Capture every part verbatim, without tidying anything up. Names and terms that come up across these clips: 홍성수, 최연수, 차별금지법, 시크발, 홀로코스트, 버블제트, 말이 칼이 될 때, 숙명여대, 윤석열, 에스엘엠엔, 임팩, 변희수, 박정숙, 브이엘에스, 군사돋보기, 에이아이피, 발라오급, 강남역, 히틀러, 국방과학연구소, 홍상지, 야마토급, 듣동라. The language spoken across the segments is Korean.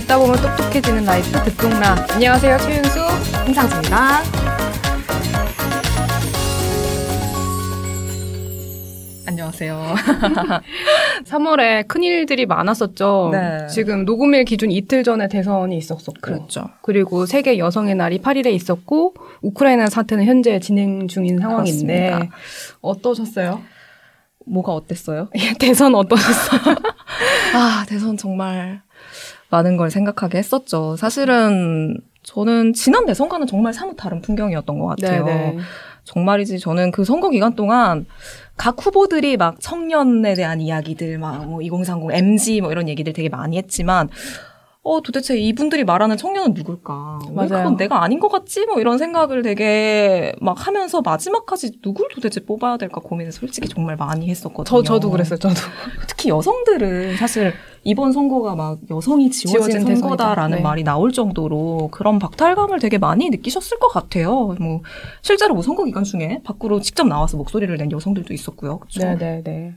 듣다 보면 똑똑해지는 라이프 듣동라. 안녕하세요, 최연수 홍상지입니다. 안녕하세요. 삼월에 큰일들이 많았었죠. 네. 지금 녹음일 기준 이틀 전에 대선이 있었었고, 그렇죠. 그리고 세계 여성의 날이 팔 일에 있었고, 우크라이나 사태는 현재 진행 중인 상황인데. 그렇습니다. 어떠셨어요? 뭐가 어땠어요? 대선 어떠셨어요? 아, 대선 정말 많은 걸 생각하게 했었죠. 사실은 저는 지난 대선과는 정말 사뭇 다른 풍경이었던 것 같아요. 네네. 정말이지 저는 그 선거 기간 동안 각 후보들이 막 청년에 대한 이야기들, 막 뭐 이공삼공, 엠지 뭐 이런 얘기들 되게 많이 했지만, 어, 도대체 이분들이 말하는 청년은 누굴까? 맞아요. 왜 그건 내가 아닌 것 같지? 뭐 이런 생각을 되게 막 하면서 마지막까지 누굴 도대체 뽑아야 될까 고민을 솔직히 정말 많이 했었거든요. 저, 저도 그랬어요, 저도. 특히 여성들은 사실 이번 선거가 막 여성이 지워진 선거다라는 네. 말이 나올 정도로 그런 박탈감을 되게 많이 느끼셨을 것 같아요. 뭐, 실제로 뭐 선거 기간 중에 밖으로 직접 나와서 목소리를 낸 여성들도 있었고요. 그쵸? 네네네.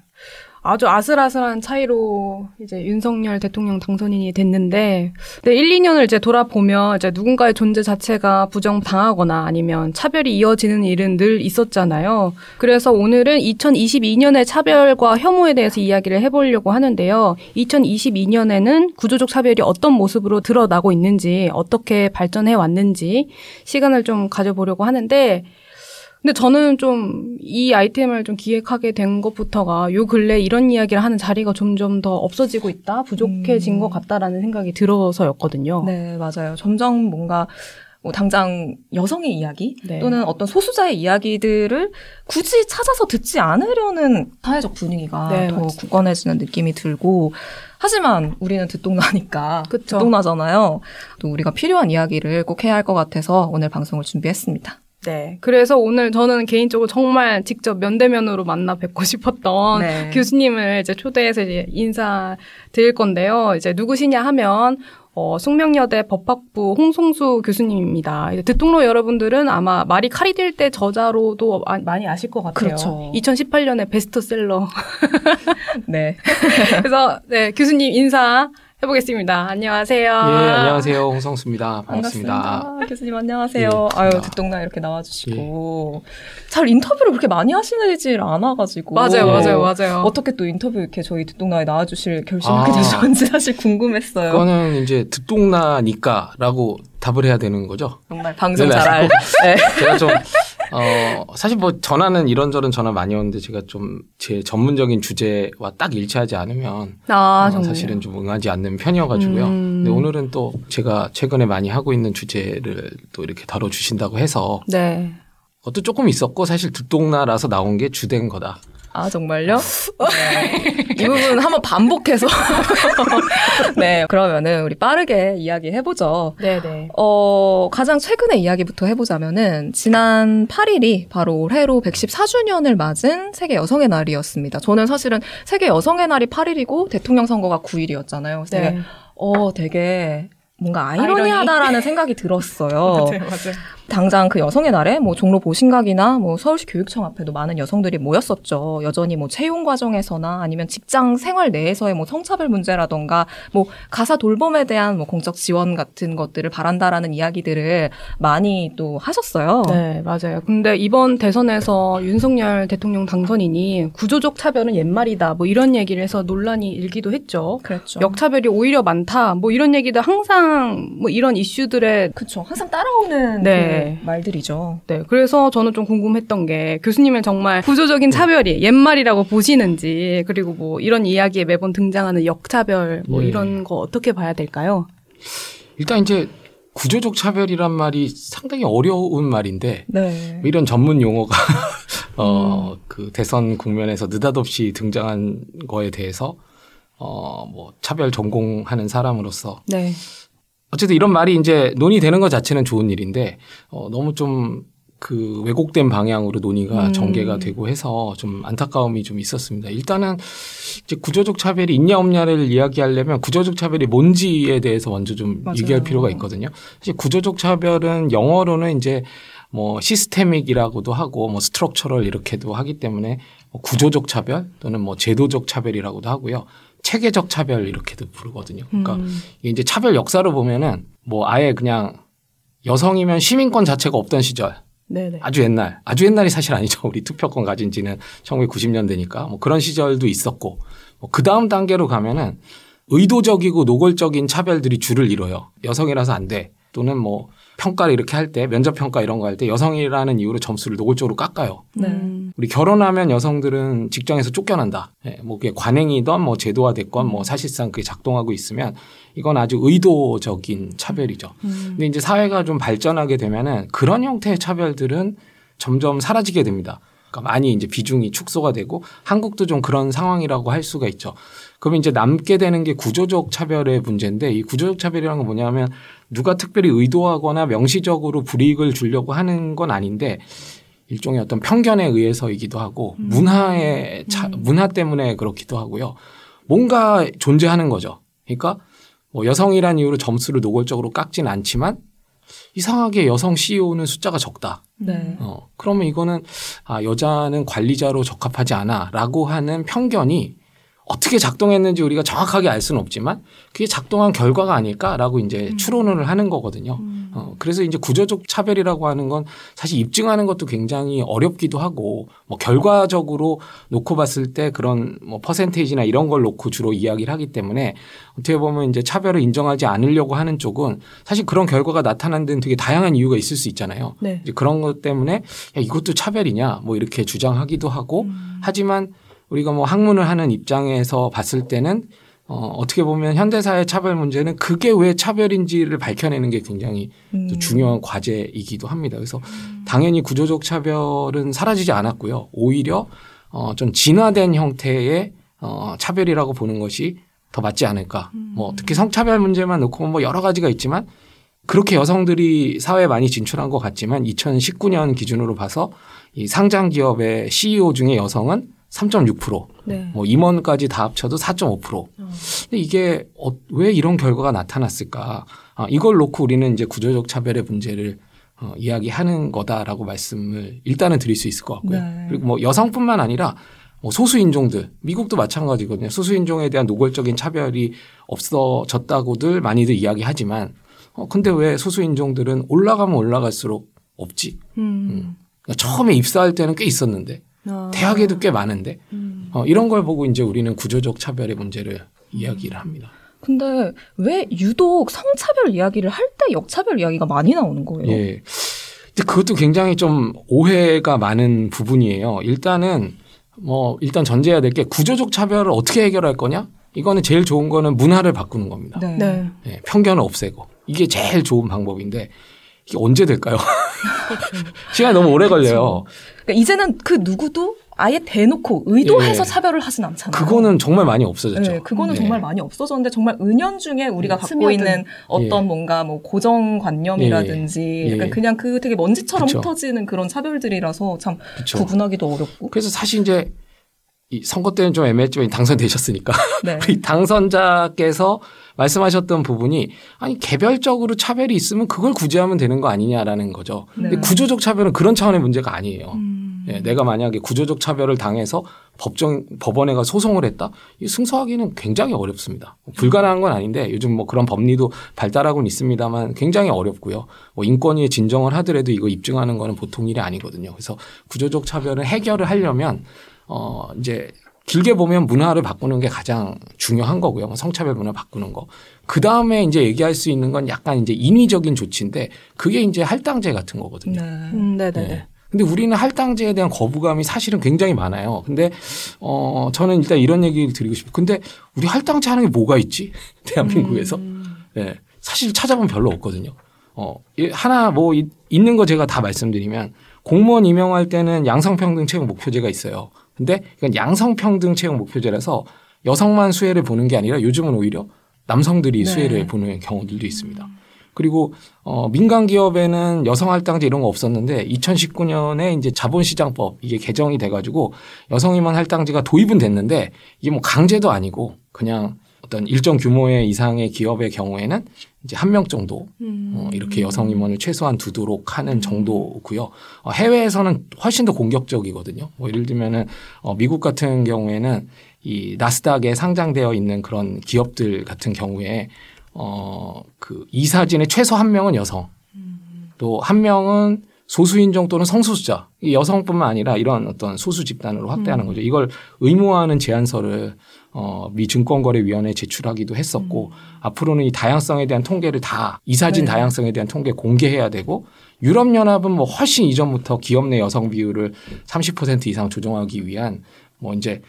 아주 아슬아슬한 차이로 이제 윤석열 대통령 당선인이 됐는데, 근데 일, 이 년을 이제 돌아보면 이제 누군가의 존재 자체가 부정당하거나 아니면 차별이 이어지는 일은 늘 있었잖아요. 그래서 오늘은 이천이십이 년의 차별과 혐오에 대해서 이야기를 해보려고 하는데요. 이천이십이 년에는 구조적 차별이 어떤 모습으로 드러나고 있는지, 어떻게 발전해 왔는지 시간을 좀 가져보려고 하는데, 근데 저는 좀 이 아이템을 좀 기획하게 된 것부터가 요 근래 이런 이야기를 하는 자리가 점점 더 없어지고 있다, 부족해진 음. 것 같다라는 생각이 들어서였거든요. 네, 맞아요. 점점 뭔가 뭐 당장 여성의 이야기 네. 또는 어떤 소수자의 이야기들을 굳이 찾아서 듣지 않으려는 사회적 분위기가 네, 더 맞습니다. 굳건해지는 느낌이 들고, 하지만 우리는 듣동나니까 그쵸. 듣동나잖아요. 또 우리가 필요한 이야기를 꼭 해야 할 것 같아서 오늘 방송을 준비했습니다. 네. 그래서 오늘 저는 개인적으로 정말 직접 면대면으로 만나 뵙고 싶었던 네. 교수님을 이제 초대해서 이제 인사 드릴 건데요. 이제 누구시냐 하면, 어, 숙명여대 법학부 홍성수 교수님입니다. 듣동로 여러분들은 아마 말이 칼이 될 때 저자로도 아, 많이 아실 것 같아요. 그렇죠. 이천십팔 년에 베스트셀러. 네. 그래서, 네, 교수님 인사. 해보겠습니다. 안녕하세요. 예, 안녕하세요. 홍성수입니다. 반갑습니다. 반갑습니다. 교수님 안녕하세요. 예, 아유, 듣동나 이렇게 나와주시고. 예. 잘 인터뷰를 그렇게 많이 하시는지 않아가지고. 맞아요, 맞아요, 맞아요. 어떻게 또 인터뷰 이렇게 저희 듣동나에 나와주실 결심하게 아, 되셨는지 사실 궁금했어요. 그거는 이제 듣동나니까라고 답을 해야 되는 거죠. 정말 방송 잘 알. 네. 제가 좀. 어, 사실 뭐 전화는 이런저런 전화 많이 오는데 제가 좀 제 전문적인 주제와 딱 일치하지 않으면 아, 어, 사실은 좀 응하지 않는 편이어가지고요. 음. 근데 오늘은 또 제가 최근에 많이 하고 있는 주제를 또 이렇게 다뤄주신다고 해서 네. 그것도 조금 있었고, 사실 듣동나라서 나온 게 주된 거다. 아, 정말요? 네. 이 부분 한번 반복해서. 네, 그러면은 우리 빠르게 이야기해보죠. 네네. 어, 가장 최근의 이야기부터 해보자면은, 지난 팔 일이 바로 올해로 백십사 주년을 맞은 세계 여성의 날이었습니다. 저는 사실은 세계 여성의 날이 팔 일이고, 대통령 선거가 구 일이었잖아요. 그래서 네. 어, 되게. 뭔가 아이러니하다라는 아이러니. 생각이 들었어요. 맞아요, 맞아요. 당장 그 여성의 날에 뭐 종로 보신각이나 뭐 서울시 교육청 앞에도 많은 여성들이 모였었죠. 여전히 뭐 채용 과정에서나 아니면 직장 생활 내에서의 뭐 성차별 문제라던가 뭐 가사 돌봄에 대한 뭐 공적 지원 같은 것들을 바란다라는 이야기들을 많이 또 하셨어요. 네, 맞아요. 근데 이번 대선에서 윤석열 대통령 당선인이 구조적 차별은 옛말이다 뭐 이런 얘기를 해서 논란이 일기도 했죠. 그랬죠. 역차별이 오히려 많다 뭐 이런 얘기도 항상 뭐 이런 이슈들에 그쵸 항상 따라오는 네. 그 말들이죠. 네, 그래서 저는 좀 궁금했던 게, 교수님은 정말 구조적인 차별이 옛말이라고 보시는지, 그리고 뭐 이런 이야기에 매번 등장하는 역차별 뭐 네. 이런 거 어떻게 봐야 될까요? 일단 이제 구조적 차별이란 말이 상당히 어려운 말인데 네. 이런 전문 용어가 어, 음. 그 대선 국면에서 느닷없이 등장한 거에 대해서 어, 뭐 차별 전공하는 사람으로서. 네. 어쨌든 이런 말이 이제 논의되는 것 자체는 좋은 일인데, 어, 너무 좀 그 왜곡된 방향으로 논의가 음. 전개가 되고 해서 좀 안타까움이 좀 있었습니다. 일단은 이제 구조적 차별이 있냐 없냐를 이야기하려면 구조적 차별이 뭔지에 대해서 먼저 좀 맞아요. 얘기할 필요가 있거든요. 사실 구조적 차별은 영어로는 이제 뭐 시스테믹이라고도 하고 뭐 스트럭처럴 이렇게도 하기 때문에 구조적 차별 또는 뭐 제도적 차별이라고도 하고요. 체계적 차별 이렇게도 부르거든요. 그러니까 음. 이게 이제 차별 역사를 보면은 뭐 아예 그냥 여성이면 시민권 자체가 없던 시절. 네네. 아주 옛날. 아주 옛날이 사실 아니죠. 우리 투표권 가진 지는 천구백구십 년대니까 뭐 그런 시절도 있었고 뭐 그 다음 단계로 가면은 의도적이고 노골적인 차별들이 줄을 이뤄요. 여성이라서 안 돼. 또는 뭐 평가를 이렇게 할 때 면접평가 이런 거 할 때 여성이라는 이유로 점수를 노골적으로 깎아요. 네. 우리 결혼하면 여성들은 직장에서 쫓겨난다. 네. 뭐 그게 관행이든 뭐 제도화 됐건 뭐 사실상 그게 작동하고 있으면 이건 아주 의도적인 차별이죠. 음. 근데 이제 사회가 좀 발전하게 되면은 그런 형태의 차별들은 점점 사라지게 됩니다. 그러니까 많이 이제 비중이 축소가 되고 한국도 좀 그런 상황이라고 할 수가 있죠. 그럼 이제 남게 되는 게 구조적 차별의 문제인데 이 구조적 차별이라는 건 뭐냐면 누가 특별히 의도하거나 명시적으로 불이익을 주려고 하는 건 아닌데 일종의 어떤 편견에 의해서이기도 하고 음. 문화의 차, 문화 때문에 그렇기도 하고요. 뭔가 존재하는 거죠. 그러니까 뭐 여성이란 이유로 점수를 노골적으로 깎진 않지만 이상하게 여성 씨이오는 숫자가 적다. 네. 어, 그러면 이거는 아, 여자는 관리자로 적합하지 않아라고 하는 편견이 어떻게 작동했는지 우리가 정확하게 알 수는 없지만 그게 작동한 결과가 아닐까라고 이제 음. 추론을 하는 거거든요. 음. 어, 그래서 이제 구조적 차별이라고 하는 건 사실 입증하는 것도 굉장히 어렵기도 하고 뭐 결과적으로 놓고 봤을 때 그런 뭐 퍼센테이지나 이런 걸 놓고 주로 이야기를 하기 때문에 어떻게 보면 이제 차별을 인정하지 않으려고 하는 쪽은 사실 그런 결과가 나타난 데는 되게 다양한 이유가 있을 수 있잖아요. 네. 이제 그런 것 때문에 야, 이것도 차별이냐 뭐 이렇게 주장하기도 하고 음. 하지만 우리가 뭐 학문을 하는 입장에서 봤을 때는 어, 어떻게 보면 현대사의 차별 문제는 그게 왜 차별인지를 밝혀내는 게 굉장히 음. 또 중요한 과제이기도 합니다. 그래서 음. 당연히 구조적 차별은 사라지지 않았고요. 오히려 어, 좀 진화된 형태의 어, 차별이라고 보는 것이 더 맞지 않을까. 음. 뭐 특히 성차별 문제만 놓고 뭐 여러 가지가 있지만 그렇게 여성들이 사회에 많이 진출한 것 같지만 이천십구 년 기준으로 봐서 이 상장 기업의 씨이오 중에 여성은 삼 점 육 퍼센트 네. 뭐 임원까지 다 합쳐도 사 점 오 퍼센트 어. 근데 이게 어, 왜 이런 결과가 나타났을까? 아, 이걸 놓고 우리는 이제 구조적 차별의 문제를 어, 이야기하는 거다라고 말씀을 일단은 드릴 수 있을 것 같고요. 네. 그리고 뭐 여성뿐만 아니라 뭐 소수인종들, 미국도 마찬가지거든요. 소수인종에 대한 노골적인 차별이 없어졌다고들 많이들 이야기하지만, 어, 근데 왜 소수인종들은 올라가면 올라갈수록 없지? 음. 음. 그러니까 처음에 입사할 때는 꽤 있었는데. 아. 대학에도 꽤 많은데 음. 어, 이런 걸 보고 이제 우리는 구조적 차별의 문제를 음. 이야기를 합니다. 근데 왜 유독 성차별 이야기를 할 때 역차별 이야기가 많이 나오는 거예요? 예. 근데 그것도 굉장히 좀 오해가 많은 부분이에요. 일단은 뭐 일단 전제해야 될 게 구조적 차별을 어떻게 해결할 거냐? 이거는 제일 좋은 거는 문화를 바꾸는 겁니다. 네. 네. 예, 편견을 없애고 이게 제일 좋은 방법인데. 이게 언제 될까요? 시간이 너무 오래 걸려요. 그러니까 이제는 그 누구도 아예 대놓고 의도해서 예. 차별을 하진 않잖아요. 그거는 정말 많이 없어졌죠. 예, 그거는 예. 정말 많이 없어졌는데 정말 은연중에 우리가 예. 갖고 스며든. 있는 어떤 예. 뭔가 뭐 고정관념이라든지 예. 약간 그냥 그 되게 먼지처럼 그쵸. 흩어지는 그런 차별들이라서 참 그쵸. 구분하기도 어렵고. 그래서 사실 이제 이 선거 때는 좀 애매했지만 당선되셨으니까 네. 우리 당선자께서 말씀하셨던 부분이 아니 개별적으로 차별이 있으면 그걸 구제하면 되는 거 아니냐라는 거죠. 네. 근데 구조적 차별은 그런 차원의 문제가 아니에요. 음. 예, 내가 만약에 구조적 차별을 당해서 법정 법원에 가 소송을 했다. 이 승소하기는 굉장히 어렵습니다. 불가능한 건 아닌데 요즘 뭐 그런 법리도 발달하고는 있습니다만 굉장히 어렵고요. 뭐 인권위에 진정을 하더라도 이거 입증하는 거는 보통 일이 아니거든요. 그래서 구조적 차별을 해결을 하려면 어, 이제, 길게 보면 문화를 바꾸는 게 가장 중요한 거고요. 성차별 문화 바꾸는 거. 그 다음에 이제 얘기할 수 있는 건 약간 이제 인위적인 조치인데 그게 이제 할당제 같은 거거든요. 네. 음, 네네네. 네. 근데 우리는 할당제에 대한 거부감이 사실은 굉장히 많아요. 근데, 어, 저는 일단 이런 얘기를 드리고 싶어요. 근데 우리 할당제 하는 게 뭐가 있지? 대한민국에서. 음. 네. 사실 찾아보면 별로 없거든요. 어, 하나 뭐 이, 있는 거 제가 다 말씀드리면 공무원 임용할 때는 양성평등 채용 목표제가 있어요. 근데 이건 양성평등 채용 목표제라서 여성만 수혜를 보는 게 아니라 요즘은 오히려 남성들이 네. 수혜를 보는 경우들도 있습니다. 그리고 어, 민간 기업에는 여성 할당제 이런 거 없었는데 이천십구 년에 이제 자본시장법 이게 개정이 돼가지고 여성임원 할당제가 도입은 됐는데 이게 뭐 강제도 아니고 그냥 어떤 일정 규모의 이상의 기업의 경우에는 이제 한 명 정도 음. 어, 이렇게 여성 임원을 최소한 두도록 하는 정도고요. 어, 해외에서는 훨씬 더 공격적이거든요. 뭐 예를 들면은 어, 미국 같은 경우에는 이 나스닥에 상장되어 있는 그런 기업들 같은 경우에 어, 그 이사진의 최소 한 명은 여성, 음. 또 한 명은 소수인종 또는 성소수자, 여성뿐만 아니라 이런 어떤 소수 집단으로 확대하는 음. 거죠. 이걸 의무화하는 제안서를 어, 미 증권거래위원회에 제출하기도 했었고 음. 앞으로는 이 다양성에 대한 통계를 다 이사진 네. 다양성에 대한 통계 공개해야 되고 유럽연합은 뭐 훨씬 이전부터 기업 내 여성 비율을 삼십 퍼센트 이상 조정하기 위한 뭐 이제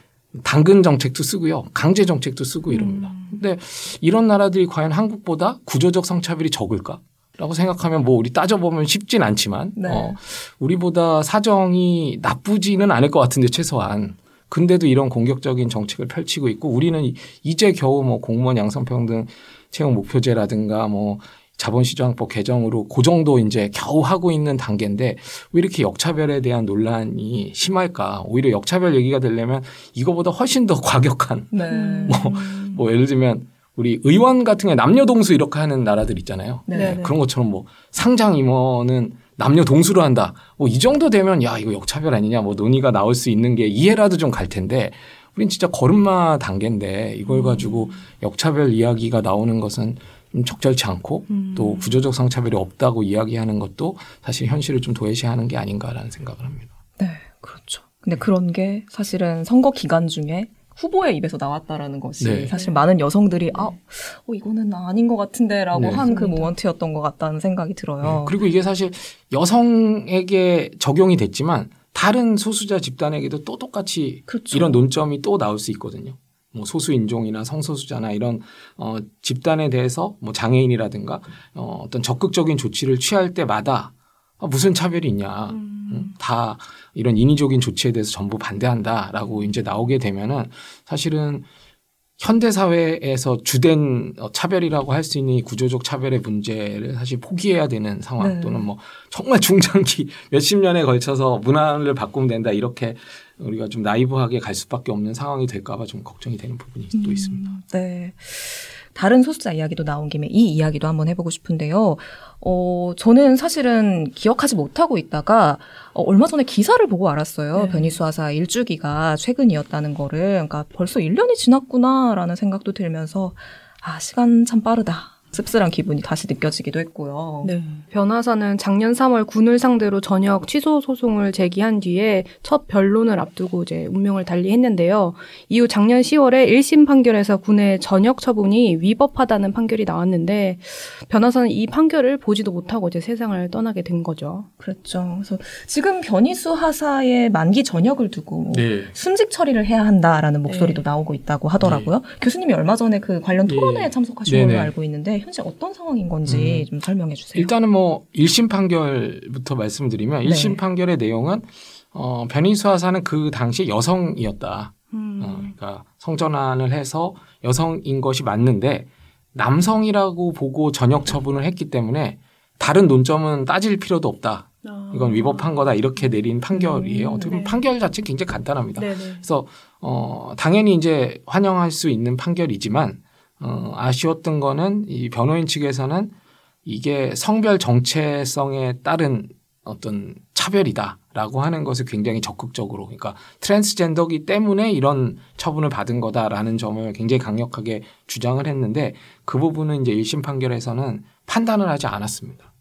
당근 정책도 쓰고요. 강제 정책도 쓰고 이럽니다. 근데 이런 나라들이 과연 한국보다 구조적 성차별이 적을까? 라고 생각하면 뭐 우리 따져보면 쉽진 않지만 네. 어, 우리보다 사정이 나쁘지는 않을 것 같은데 최소한. 근데도 이런 공격적인 정책을 펼치고 있고 우리는 이제 겨우 뭐 공무원 양성평등 채용 목표제라든가 뭐 자본시장법 개정으로 그 정도 이제 겨우 하고 있는 단계인데 왜 이렇게 역차별에 대한 논란이 심할까? 오히려 역차별 얘기가 되려면 이거보다 훨씬 더 과격한 네. 뭐, 뭐 예를 들면 우리 의원 같은 경우에 남녀 동수 이렇게 하는 나라들 있잖아요. 네. 그런 것처럼 뭐 상장 임원은 남녀 동수로 한다. 뭐 이 정도 되면 야 이거 역차별 아니냐 뭐 논의가 나올 수 있는 게 이해라도 좀 갈 텐데 우린 진짜 걸음마 단계인데 이걸 가지고 역차별 이야기가 나오는 것은 적절치 않고 음. 또 구조적 성차별이 없다고 이야기하는 것도 사실 현실을 좀 도외시하는 게 아닌가라는 생각을 합니다. 네, 그렇죠. 근데 그런 게 사실은 선거 기간 중에 후보의 입에서 나왔다라는 것이 네. 사실 많은 여성들이 네. 아, 어, 이거는 아닌 것 같은데라고 네. 한 그 모먼트였던 것 같다는 생각이 들어요. 네. 그리고 이게 사실 여성에게 적용이 됐지만 다른 소수자 집단에게도 또 똑같이 그렇죠. 이런 논점이 또 나올 수 있거든요. 뭐 소수인종이나 성소수자나 이런 어, 집단에 대해서 뭐 장애인이라든가 어, 어떤 적극적인 조치를 취할 때마다 아, 무슨 차별이 있냐. 음. 응? 다 이런 인위적인 조치에 대해서 전부 반대한다라고 이제 나오게 되면은 사실은 현대사회에서 주된 차별이라고 할 수 있는 이 구조적 차별의 문제를 사실 포기해야 되는 상황 네. 또는 뭐 정말 중장기 몇십 년에 걸쳐서 문화를 바꾸면 된다 이렇게 우리가 좀 나이브하게 갈 수밖에 없는 상황이 될까 봐 좀 걱정이 되는 부분이 음, 또 있습니다. 네. 다른 소수자 이야기도 나온 김에 이 이야기도 한번 해보고 싶은데요. 어, 저는 사실은 기억하지 못하고 있다가 어, 얼마 전에 기사를 보고 알았어요. 네. 변희수 하사 일주기가 최근이었다는 거를. 그러니까 벌써 일 년이 지났구나라는 생각도 들면서 아, 시간 참 빠르다. 씁쓸한 기분이 다시 느껴지기도 했고요. 네. 변하사는 작년 삼월 군을 상대로 전역 취소 소송을 제기한 뒤에 첫 변론을 앞두고 이제 운명을 달리했는데요. 이후 작년 시월에 일 심 판결에서 군의 전역 처분이 위법하다는 판결이 나왔는데 변하사는 이 판결을 보지도 못하고 이제 세상을 떠나게 된 거죠. 그렇죠. 그래서 지금 변희수 하사의 만기 전역을 두고 네. 순직 처리를 해야 한다라는 목소리도 네. 나오고 있다고 하더라고요. 네. 교수님이 얼마 전에 그 관련 토론회에 네. 참석하신 걸로 네. 알고 있는데 현재 어떤 상황인 건지 음. 좀 설명해 주세요. 일단은 뭐 일 심 판결부터 말씀드리면 네. 일 심 판결의 내용은 어, 변희수 하사는 그 당시 여성이었다. 음. 어, 그러니까 성전환을 해서 여성인 것이 맞는데 남성이라고 보고 전역 처분을 했기 때문에 다른 논점은 따질 필요도 없다. 아. 이건 위법한 거다 이렇게 내린 판결이에요. 음, 어떻게 보면 네. 판결 자체는 굉장히 간단합니다. 네네. 그래서 어, 당연히 이제 환영할 수 있는 판결이지만 어, 아쉬웠던 거는 이 변호인 측에서는 이게 성별 정체성에 따른 어떤 차별이다라고 하는 것을 굉장히 적극적으로 그러니까 트랜스젠더기 때문에 이런 처분을 받은 거다라는 점을 굉장히 강력하게 주장을 했는데 그 부분은 이제 일 심 판결에서는 판단을 하지 않았습니다.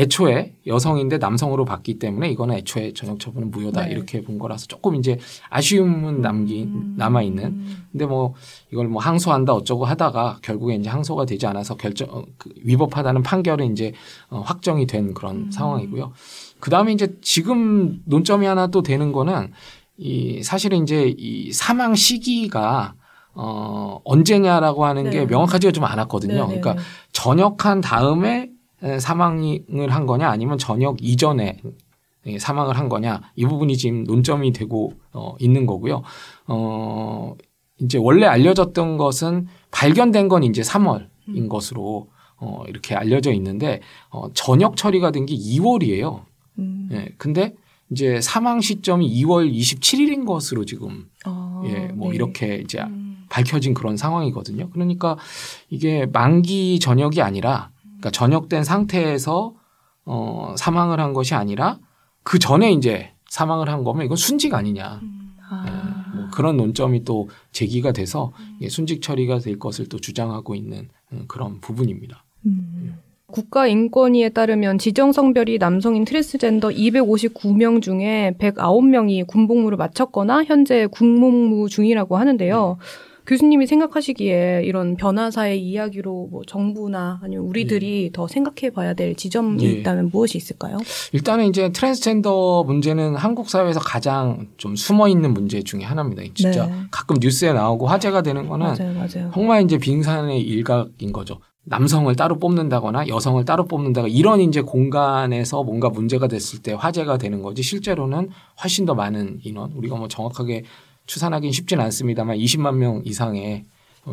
애초에 여성인데 남성으로 봤기 때문에 이거는 애초에 전역 처분은 무효다 네. 이렇게 본 거라서 조금 이제 아쉬움은 남긴 음. 남아 있는. 근데 뭐 이걸 뭐 항소한다 어쩌고 하다가 결국에 이제 항소가 되지 않아서 결정 그 위법하다는 판결은 이제 어, 확정이 된 그런 음. 상황이고요. 그 다음에 이제 지금 논점이 하나 또 되는 거는 이 사실은 이제 이 사망 시기가 어 언제냐라고 하는 네. 게 명확하지가 좀 않았거든요. 네, 네. 그러니까 전역한 다음에 사망을 한 거냐 아니면 전역 이전에 사망을 한 거냐 이 부분이 지금 논점이 되고 어, 있는 거고요. 어, 이제 원래 알려졌던 것은 발견된 건 이제 삼월인 음. 것으로 어, 이렇게 알려져 있는데 어, 전역 처리가 된 게 이월이에요. 음. 예, 근데 이제 사망 시점이 이월 이십칠일인 것으로 지금 아, 예, 뭐 네. 이렇게 이제 음. 밝혀진 그런 상황이거든요. 그러니까 이게 만기 전역이 아니라, 그러니까 전역된 상태에서 어, 사망을 한 것이 아니라 그 전에 이제 사망을 한 거면 이건 순직 아니냐. 음. 아. 네, 뭐 그런 논점이 또 제기가 돼서 음. 예, 순직 처리가 될 것을 또 주장하고 있는 음, 그런 부분입니다. 음. 예. 국가인권위에 따르면 지정성별이 남성인 트랜스젠더 이백오십구 명 중에 백구 명이 군복무를 마쳤거나 현재 군복무 중이라고 하는데요. 네. 교수님이 생각하시기에 이런 변화사의 이야기로 뭐 정부나 아니면 우리들이 예. 더 생각해봐야 될 지점이 예. 있다면 무엇이 있을까요? 일단은 이제 트랜스젠더 문제는 한국 사회에서 가장 좀 숨어 있는 문제 중에 하나입니다. 진짜 네. 가끔 뉴스에 나오고 화제가 되는 거는 맞아요, 맞아요. 정말 이제 빙산의 일각인 거죠. 남성을 따로 뽑는다거나 여성을 따로 뽑는다거나 이런 이제 공간에서 뭔가 문제가 됐을 때 화제가 되는 거지 실제로는 훨씬 더 많은 인원, 우리가 뭐 정확하게 추산하기는 쉽진 않습니다만 이십만 명 이상의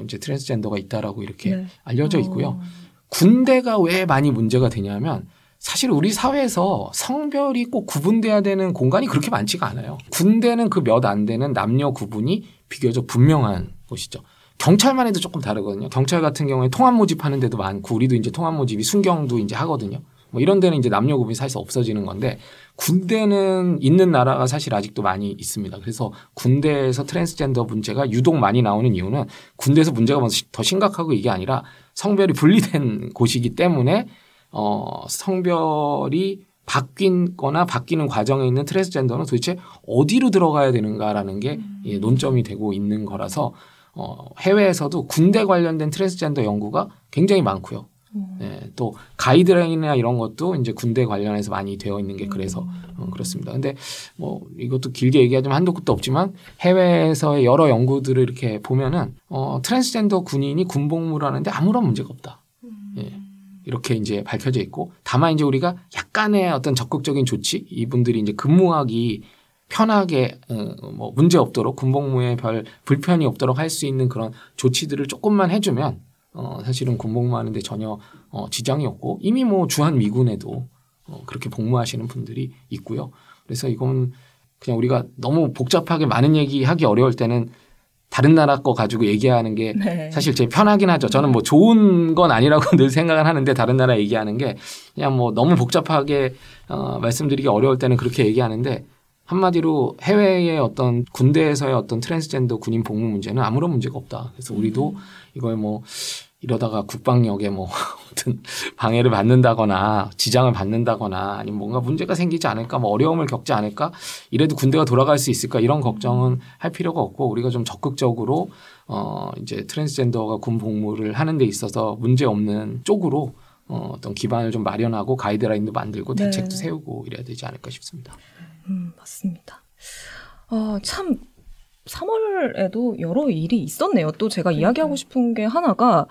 이제 트랜스젠더가 있다라고 이렇게 네. 알려져 있고요. 어. 군대가 왜 많이 문제가 되냐면 사실 우리 사회에서 성별이 꼭 구분돼야 되는 공간이 그렇게 많지가 않아요. 군대는 그 몇 안 되는 남녀 구분이 비교적 분명한 곳이죠. 경찰만 해도 조금 다르거든요. 경찰 같은 경우에 통합 모집하는 데도 많고 우리도 이제 통합 모집이 순경도 이제 하거든요. 뭐 이런 데는 이제 남녀 구분이 사실 없어지는 건데 군대는 있는 나라가 사실 아직도 많이 있습니다. 그래서 군대에서 트랜스젠더 문제가 유독 많이 나오는 이유는 군대에서 문제가 더 심각하고 이게 아니라 성별이 분리된 곳이기 때문에 어 성별이 바뀌거나 바뀌는 과정에 있는 트랜스젠더는 도대체 어디로 들어가야 되는가라는 게 음. 논점이 되고 있는 거라서 어, 해외에서도 군대 관련된 트랜스젠더 연구가 굉장히 많고요. 음. 예, 또 가이드라인이나 이런 것도 이제 군대 관련해서 많이 되어 있는 게 그래서 음. 어, 그렇습니다. 근데 뭐 이것도 길게 얘기하자면 한도 끝도 없지만 해외에서의 여러 연구들을 이렇게 보면은 어, 트랜스젠더 군인이 군복무를 하는데 아무런 문제가 없다. 음. 예, 이렇게 이제 밝혀져 있고 다만 이제 우리가 약간의 어떤 적극적인 조치, 이분들이 이제 근무하기 편하게 뭐 문제 없도록 군복무에 별 불편이 없도록 할 수 있는 그런 조치들을 조금만 해주면 어 사실은 군복무하는데 전혀 어 지장이 없고 이미 뭐 주한 미군에도 어 그렇게 복무하시는 분들이 있고요. 그래서 이건 그냥 우리가 너무 복잡하게 많은 얘기하기 어려울 때는 다른 나라 거 가지고 얘기하는 게 네. 사실 제일 편하긴 하죠. 저는 뭐 좋은 건 아니라고 늘 생각을 하는데 다른 나라 얘기하는 게 그냥 뭐 너무 복잡하게 어 말씀드리기 어려울 때는 그렇게 얘기하는데. 한마디로 해외의 어떤 군대에서의 어떤 트랜스젠더 군인 복무 문제는 아무런 문제가 없다. 그래서 우리도 이걸 뭐 이러다가 국방력에 뭐 어떤 방해를 받는다거나 지장을 받는다거나 아니면 뭔가 문제가 생기지 않을까, 뭐 어려움을 겪지 않을까, 이래도 군대가 돌아갈 수 있을까 이런 걱정은 할 필요가 없고 우리가 좀 적극적으로 어 이제 트랜스젠더가 군 복무를 하는 데 있어서 문제 없는 쪽으로 어 어떤 기반을 좀 마련하고 가이드라인도 만들고 대책도 네. 세우고 이래야 되지 않을까 싶습니다. 음, 맞습니다. 어, 참 삼월에도 여러 일이 있었네요. 또 제가 그러니까요. 이야기하고 싶은 게 하나가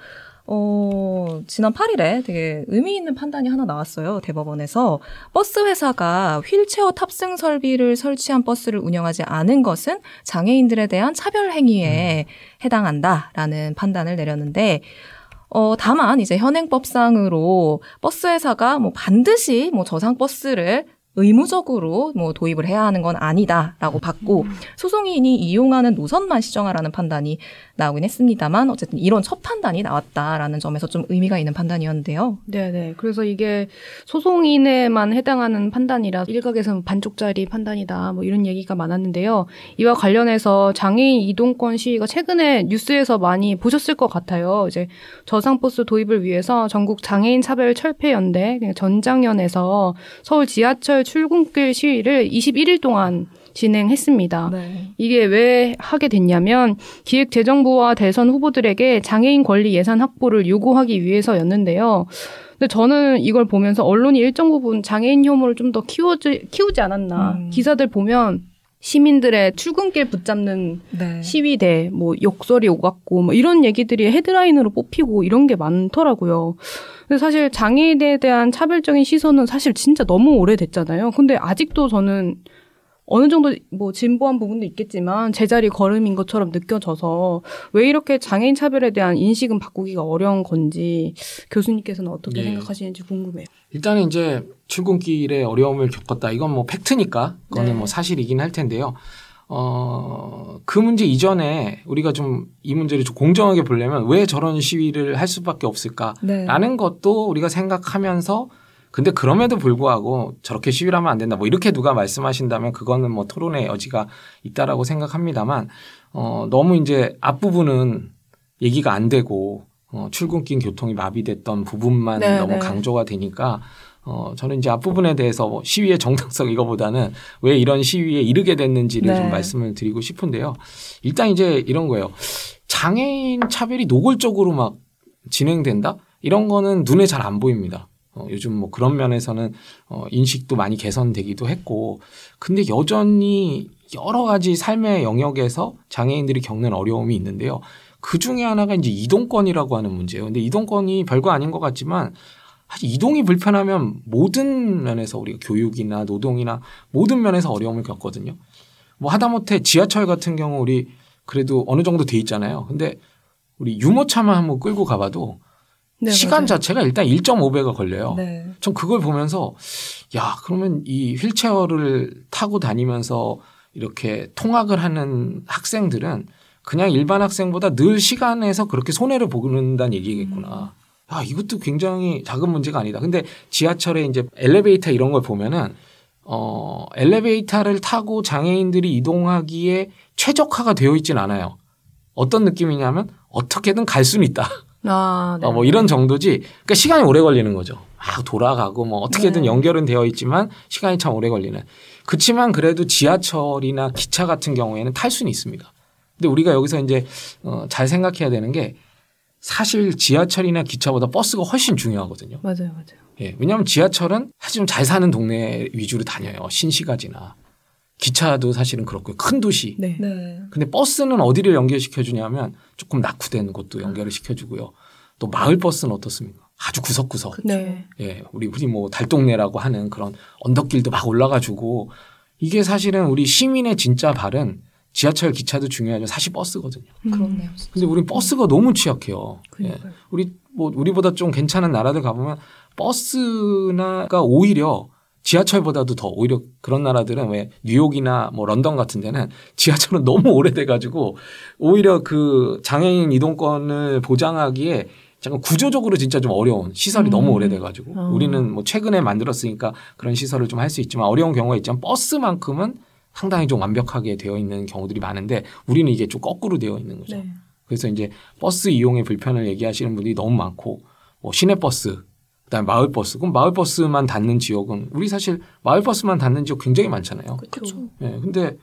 어, 지난 팔일에 되게 의미 있는 판단이 하나 나왔어요. 대법원에서 버스 회사가 휠체어 탑승 설비를 설치한 버스를 운영하지 않은 것은 장애인들에 대한 차별 행위에 해당한다라는 판단을 내렸는데 어, 다만 이제 현행법상으로 버스 회사가 뭐 반드시 뭐 저상 버스를 의무적으로 뭐 도입을 해야 하는 건 아니다라고 봤고 소송인이 이용하는 노선만 시정하라는 판단이 나오긴 했습니다만 어쨌든 이런 첫 판단이 나왔다라는 점에서 좀 의미가 있는 판단이었는데요. 네네. 그래서 이게 소송인에만 해당하는 판단이라 일각에서는 반쪽짜리 판단이다 뭐 이런 얘기가 많았는데요. 이와 관련해서 장애인 이동권 시위가 최근에 뉴스에서 많이 보셨을 것 같아요. 이제 저상버스 도입을 위해서 전국 장애인 차별 철폐연대 전장연에서 서울 지하철 출근길 시위를 이십일일 동안 진행했습니다. 네. 이게 왜 하게 됐냐면 기획재정부와 대선 후보들에게 장애인 권리 예산 확보를 요구하기 위해서였는데요. 근데 저는 이걸 보면서 언론이 일정 부분 장애인 혐오를 좀 더 키우지, 키우지 않았나. 음. 기사들 보면 시민들의 출근길 붙잡는 네. 시위대, 뭐 욕설이 오갔고 뭐 이런 얘기들이 헤드라인으로 뽑히고 이런 게 많더라고요. 근데 사실 장애인에 대한 차별적인 시선은 사실 진짜 너무 오래됐잖아요. 근데 아직도 저는 어느 정도 뭐 진보한 부분도 있겠지만 제자리 걸음인 것처럼 느껴져서 왜 이렇게 장애인 차별에 대한 인식은 바꾸기가 어려운 건지 교수님께서는 어떻게 네. 생각하시는지 궁금해요. 일단은 이제 출근길에 어려움을 겪었다. 이건 뭐 팩트니까 그거는 네. 뭐 사실이긴 할 텐데요. 어, 그 문제 이전에 우리가 좀 이 문제를 좀 공정하게 보려면 왜 저런 시위를 할 수밖에 없을까라는 네. 것도 우리가 생각하면서 근데 그럼에도 불구하고 저렇게 시위를 하면 안 된다. 뭐 이렇게 누가 말씀하신다면 그거는 뭐 토론의 여지가 있다라고 생각합니다만 어, 너무 이제 앞부분은 얘기가 안 되고 어, 출근길 교통이 마비됐던 부분만 네, 너무 네. 강조가 되니까 어, 저는 이제 앞부분에 대해서 뭐 시위의 정당성 이거보다는 왜 이런 시위에 이르게 됐는지를 네. 좀 말씀을 드리고 싶은데요. 일단 이제 이런 거예요. 장애인 차별이 노골적으로 막 진행된다? 이런 거는 눈에 잘 안 보입니다. 어, 요즘 뭐 그런 면에서는 어, 인식도 많이 개선되기도 했고 근데 여전히 여러 가지 삶의 영역에서 장애인들이 겪는 어려움이 있는데요. 그 중에 하나가 이제 이동권이라고 하는 문제예요. 근데 이동권이 별거 아닌 것 같지만 사실 이동이 불편하면 모든 면에서 우리가 교육이나 노동이나 모든 면에서 어려움을 겪거든요. 뭐 하다못해 지하철 같은 경우 우리 그래도 어느 정도 돼 있잖아요. 근데 우리 유모차만 한번 끌고 가봐도 네, 시간 맞아요. 자체가 일단 일 점 오 배가 걸려요. 네. 전 그걸 보면서 야 그러면 이 휠체어를 타고 다니면서 이렇게 통학을 하는 학생들은 그냥 일반 학생보다 늘 시간에서 그렇게 손해를 보는다는 얘기겠구나. 음. 아, 이것도 굉장히 작은 문제가 아니다. 근데 지하철에 이제 엘리베이터 이런 걸 보면은, 어, 엘리베이터를 타고 장애인들이 이동하기에 최적화가 되어 있진 않아요. 어떤 느낌이냐면, 어떻게든 갈 수는 있다. 아, 네. 어, 뭐 이런 정도지. 그러니까 시간이 오래 걸리는 거죠. 막 돌아가고 뭐 어떻게든 네. 연결은 되어 있지만 시간이 참 오래 걸리는. 그치만 그래도 지하철이나 기차 같은 경우에는 탈 수는 있습니다. 근데 우리가 여기서 이제, 어, 잘 생각해야 되는 게, 사실 지하철이나 기차보다 버스가 훨씬 중요하거든요. 맞아요, 맞아요. 예, 왜냐하면 지하철은 사실 좀 잘 사는 동네 위주로 다녀요. 신시가지나 기차도 사실은 그렇고요. 큰 도시. 네. 네. 근데 버스는 어디를 연결시켜주냐면 조금 낙후된 곳도 연결을 시켜주고요. 또 마을 버스는 어떻습니까? 아주 구석구석. 네. 예, 우리 우리 뭐 달동네라고 하는 그런 언덕길도 막 올라가주고 이게 사실은 우리 시민의 진짜 발은. 지하철, 기차도 중요하지만 사실 버스거든요. 음. 그렇네요. 진짜. 근데 우린 버스가 너무 취약해요. 예. 우리 뭐 우리보다 좀 괜찮은 나라들 가보면 버스나가 오히려 지하철보다도 더 오히려 그런 나라들은 왜 뉴욕이나 뭐 런던 같은 데는 지하철은 너무 오래돼가지고 오히려 그 장애인 이동권을 보장하기에 잠깐 구조적으로 진짜 좀 어려운 시설이 음. 너무 오래돼가지고 음. 우리는 뭐 최근에 만들었으니까 그런 시설을 좀 할 수 있지만 어려운 경우가 있지만 버스만큼은 상당히 좀 완벽하게 되어 있는 경우들이 많은데 우리는 이게 좀 거꾸로 되어 있는 거죠. 네. 그래서 이제 버스 이용의 불편을 얘기하시는 분들이 너무 많고 뭐 시내버스, 그다음에 마을버스. 그럼 마을버스만 닿는 지역은 우리 사실 마을버스만 닿는 지역 굉장히 많잖아요. 그렇죠. 네, 근데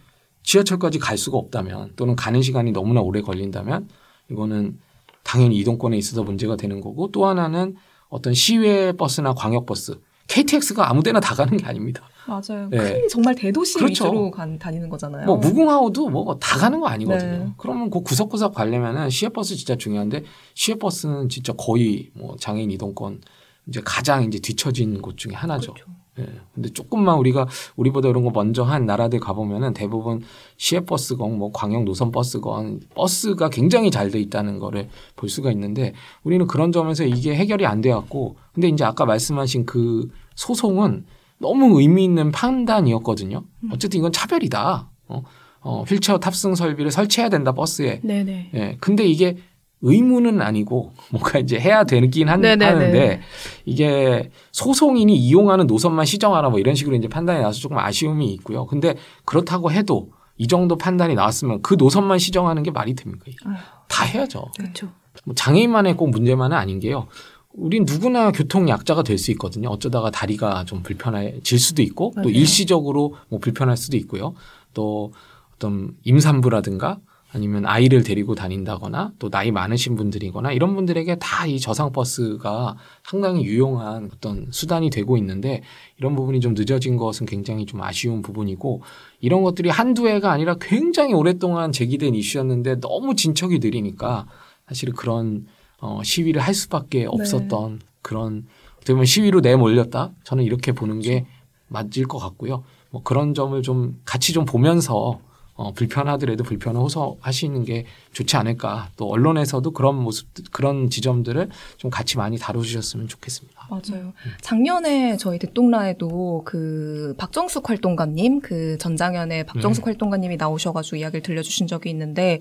지하철까지 갈 수가 없다면 또는 가는 시간이 너무나 오래 걸린다면 이거는 당연히 이동권에 있어서 문제가 되는 거고 또 하나는 어떤 시외버스나 광역버스 케이티엑스가 아무 데나 다 가는 게 아닙니다. 맞아요. 네. 큰 정말 대도시 그렇죠. 위주로 간, 다니는 거잖아요. 뭐 무궁화호도 뭐 다 가는 거 아니거든요. 네. 그러면 그 구석구석 가려면은 시외버스 진짜 중요한데 시외버스는 진짜 거의 뭐 장애인 이동권 이제 가장 이제 뒤처진 곳 중에 하나죠. 그렇죠. 예. 근데 조금만 우리가 우리보다 이런 거 먼저 한 나라들 가보면은 대부분 시외버스건 뭐 광역 노선버스건 버스가 굉장히 잘 돼 있다는 거를 볼 수가 있는데 우리는 그런 점에서 이게 해결이 안 돼 갖고 근데 이제 아까 말씀하신 그 소송은 너무 의미 있는 판단이었거든요. 어쨌든 이건 차별이다. 어, 어 휠체어 탑승 설비를 설치해야 된다 버스에. 네네. 예. 근데 이게 의무는 아니고 뭔가 이제 해야 되긴 한, 하는데 이게 소송인이 이용하는 노선만 시정하라 뭐 이런 식으로 이제 판단이 나서 조금 아쉬움이 있고요. 근데 그렇다고 해도 이 정도 판단이 나왔으면 그 노선만 시정하는 게 말이 됩니까? 아유. 다 해야죠. 그렇죠. 뭐 장애인만의 꼭 문제만은 아닌 게요. 우린 누구나 교통 약자가 될 수 있거든요. 어쩌다가 다리가 좀 불편해질 수도 있고 맞아요. 또 일시적으로 뭐 불편할 수도 있고요. 또 어떤 임산부라든가 아니면 아이를 데리고 다닌다거나 또 나이 많으신 분들이거나 이런 분들에게 다 이 저상버스가 상당히 유용한 어떤 수단이 되고 있는데 이런 부분이 좀 늦어진 것은 굉장히 좀 아쉬운 부분이고 이런 것들이 한두 해가 아니라 굉장히 오랫동안 제기된 이슈였는데 너무 진척이 느리니까 사실 그런 어, 시위를 할 수밖에 없었던 네. 그런 어떻게 보면 시위로 내몰렸다? 저는 이렇게 보는 게 맞을 것 같고요. 뭐 그런 점을 좀 같이 좀 보면서 어, 불편하더라도 불편을 호소하시는 게 좋지 않을까. 또 언론에서도 그런 모습, 그런 지점들을 좀 같이 많이 다뤄주셨으면 좋겠습니다. 맞아요. 음. 작년에 저희 대동라에도 그 박정숙 활동가님, 그 전장현의 박정숙 네. 활동가님이 나오셔가지고 이야기를 들려주신 적이 있는데,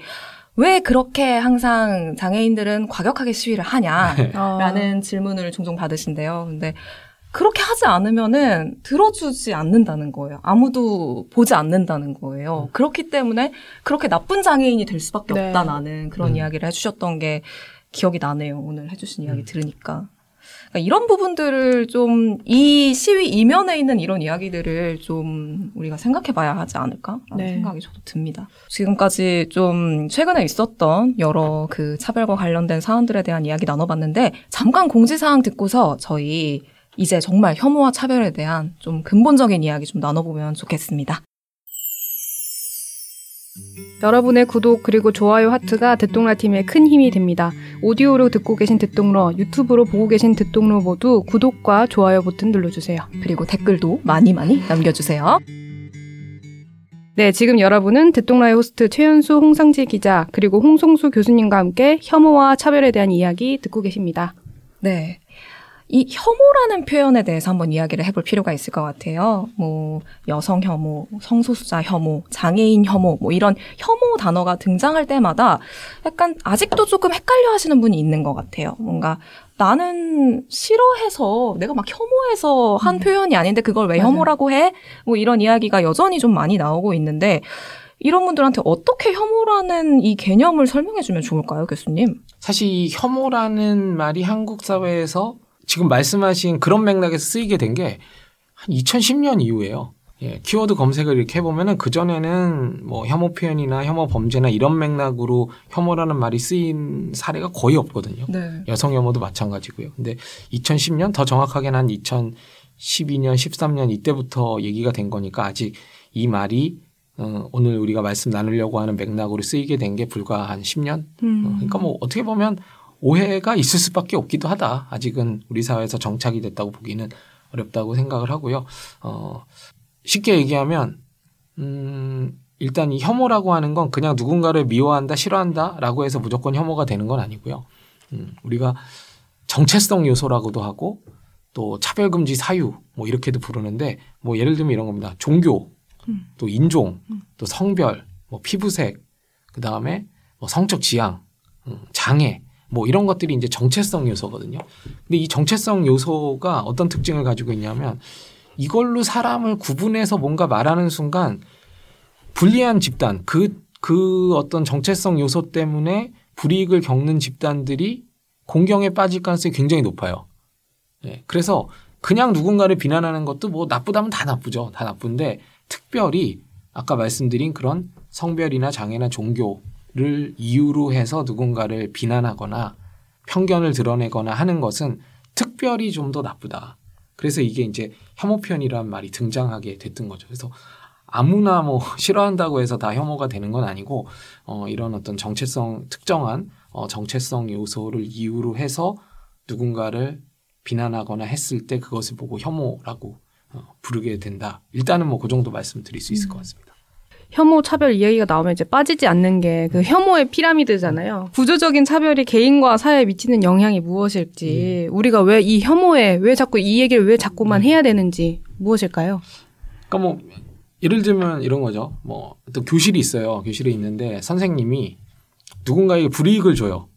왜 그렇게 항상 장애인들은 과격하게 시위를 하냐라는 아. 질문을 종종 받으신대요. 근데 그렇게 하지 않으면은 들어주지 않는다는 거예요. 아무도 보지 않는다는 거예요. 음. 그렇기 때문에 그렇게 나쁜 장애인이 될 수밖에 네. 없다, 나는 그런 음. 이야기를 해주셨던 게 기억이 나네요. 오늘 해주신 이야기 음. 들으니까. 그러니까 이런 부분들을 좀, 이 시위 이면에 있는 이런 이야기들을 좀 우리가 생각해 봐야 하지 않을까 라는 네. 생각이 저도 듭니다. 지금까지 좀 최근에 있었던 여러 그 차별과 관련된 사안들에 대한 이야기 나눠봤는데, 잠깐 공지사항 듣고서 저희 이제 정말 혐오와 차별에 대한 좀 근본적인 이야기 좀 나눠보면 좋겠습니다. 여러분의 구독 그리고 좋아요, 하트가 듣동라 팀의 큰 힘이 됩니다. 오디오로 듣고 계신 듣동러, 유튜브로 보고 계신 듣동러 모두 구독과 좋아요 버튼 눌러주세요. 그리고 댓글도 많이 많이 남겨주세요. 네, 지금 여러분은 듣동라의 호스트 최연수, 홍상지 기자 그리고 홍성수 교수님과 함께 혐오와 차별에 대한 이야기 듣고 계십니다. 네. 이 혐오라는 표현에 대해서 한번 이야기를 해볼 필요가 있을 것 같아요. 뭐 여성 혐오, 성소수자 혐오, 장애인 혐오, 뭐 이런 혐오 단어가 등장할 때마다 약간 아직도 조금 헷갈려 하시는 분이 있는 것 같아요. 뭔가 나는 싫어해서, 내가 막 혐오해서 한 음. 표현이 아닌데 그걸 왜 맞아요. 혐오라고 해? 뭐 이런 이야기가 여전히 좀 많이 나오고 있는데, 이런 분들한테 어떻게 혐오라는 이 개념을 설명해주면 좋을까요, 교수님? 사실 이 혐오라는 말이 한국 사회에서 지금 말씀하신 그런 맥락에서 쓰이게 된 게 한 이천십 년 이후예요. 예, 키워드 검색을 이렇게 해보면은 그전에는 뭐 혐오 표현이나 혐오 범죄나 이런 맥락으로 혐오라는 말이 쓰인 사례가 거의 없거든요. 네. 여성 혐오도 마찬가지고요. 근데 이천십 년, 더 정확하게는 한 이천십이 년, 십삼 년 이때부터 얘기가 된 거니까, 아직 이 말이 어, 오늘 우리가 말씀 나누려고 하는 맥락으로 쓰이게 된 게 불과 한 십 년. 음. 어, 그러니까 뭐 어떻게 보면 오해가 있을 수밖에 없기도 하다. 아직은 우리 사회에서 정착이 됐다고 보기는 어렵다고 생각을 하고요. 어, 쉽게 얘기하면 음, 일단 이 혐오라고 하는 건 그냥 누군가를 미워한다, 싫어한다라고 해서 무조건 혐오가 되는 건 아니고요. 음, 우리가 정체성 요소라고도 하고 또 차별금지 사유 뭐 이렇게도 부르는데, 뭐 예를 들면 이런 겁니다. 종교, 음. 또 인종, 음. 또 성별, 뭐 피부색, 그 다음에 뭐 성적 지향, 음, 장애, 뭐 이런 것들이 이제 정체성 요소거든요. 근데 이 정체성 요소가 어떤 특징을 가지고 있냐면, 이걸로 사람을 구분해서 뭔가 말하는 순간 불리한 집단, 그, 그 어떤 정체성 요소 때문에 불이익을 겪는 집단들이 공경에 빠질 가능성이 굉장히 높아요. 네. 그래서 그냥 누군가를 비난하는 것도 뭐 나쁘다면 다 나쁘죠. 다 나쁜데, 특별히 아까 말씀드린 그런 성별이나 장애나 종교 를 이유로 해서 누군가를 비난하거나 편견을 드러내거나 하는 것은 특별히 좀 더 나쁘다. 그래서 이게 이제 혐오 표현이란 말이 등장하게 됐던 거죠. 그래서 아무나 뭐 싫어한다고 해서 다 혐오가 되는 건 아니고, 어, 이런 어떤 정체성, 특정한 어, 정체성 요소를 이유로 해서 누군가를 비난하거나 했을 때 그것을 보고 혐오라고 어, 부르게 된다. 일단은 뭐 그 정도 말씀드릴 수 있을 것 같습니다. 혐오, 차별 이야기가 나오면 이제 빠지지 않는 게 그 혐오의 피라미드잖아요. 구조적인 차별이 개인과 사회에 미치는 영향이 무엇일지, 음. 우리가 왜 이 혐오에, 왜 자꾸 이 얘기를 왜 자꾸만 음. 해야 되는지 무엇일까요? 그러니까 뭐 예를 들면 이런 거죠. 뭐 또 교실이 있어요. 교실에 있는데 선생님이 누군가에게 불이익을 줘요.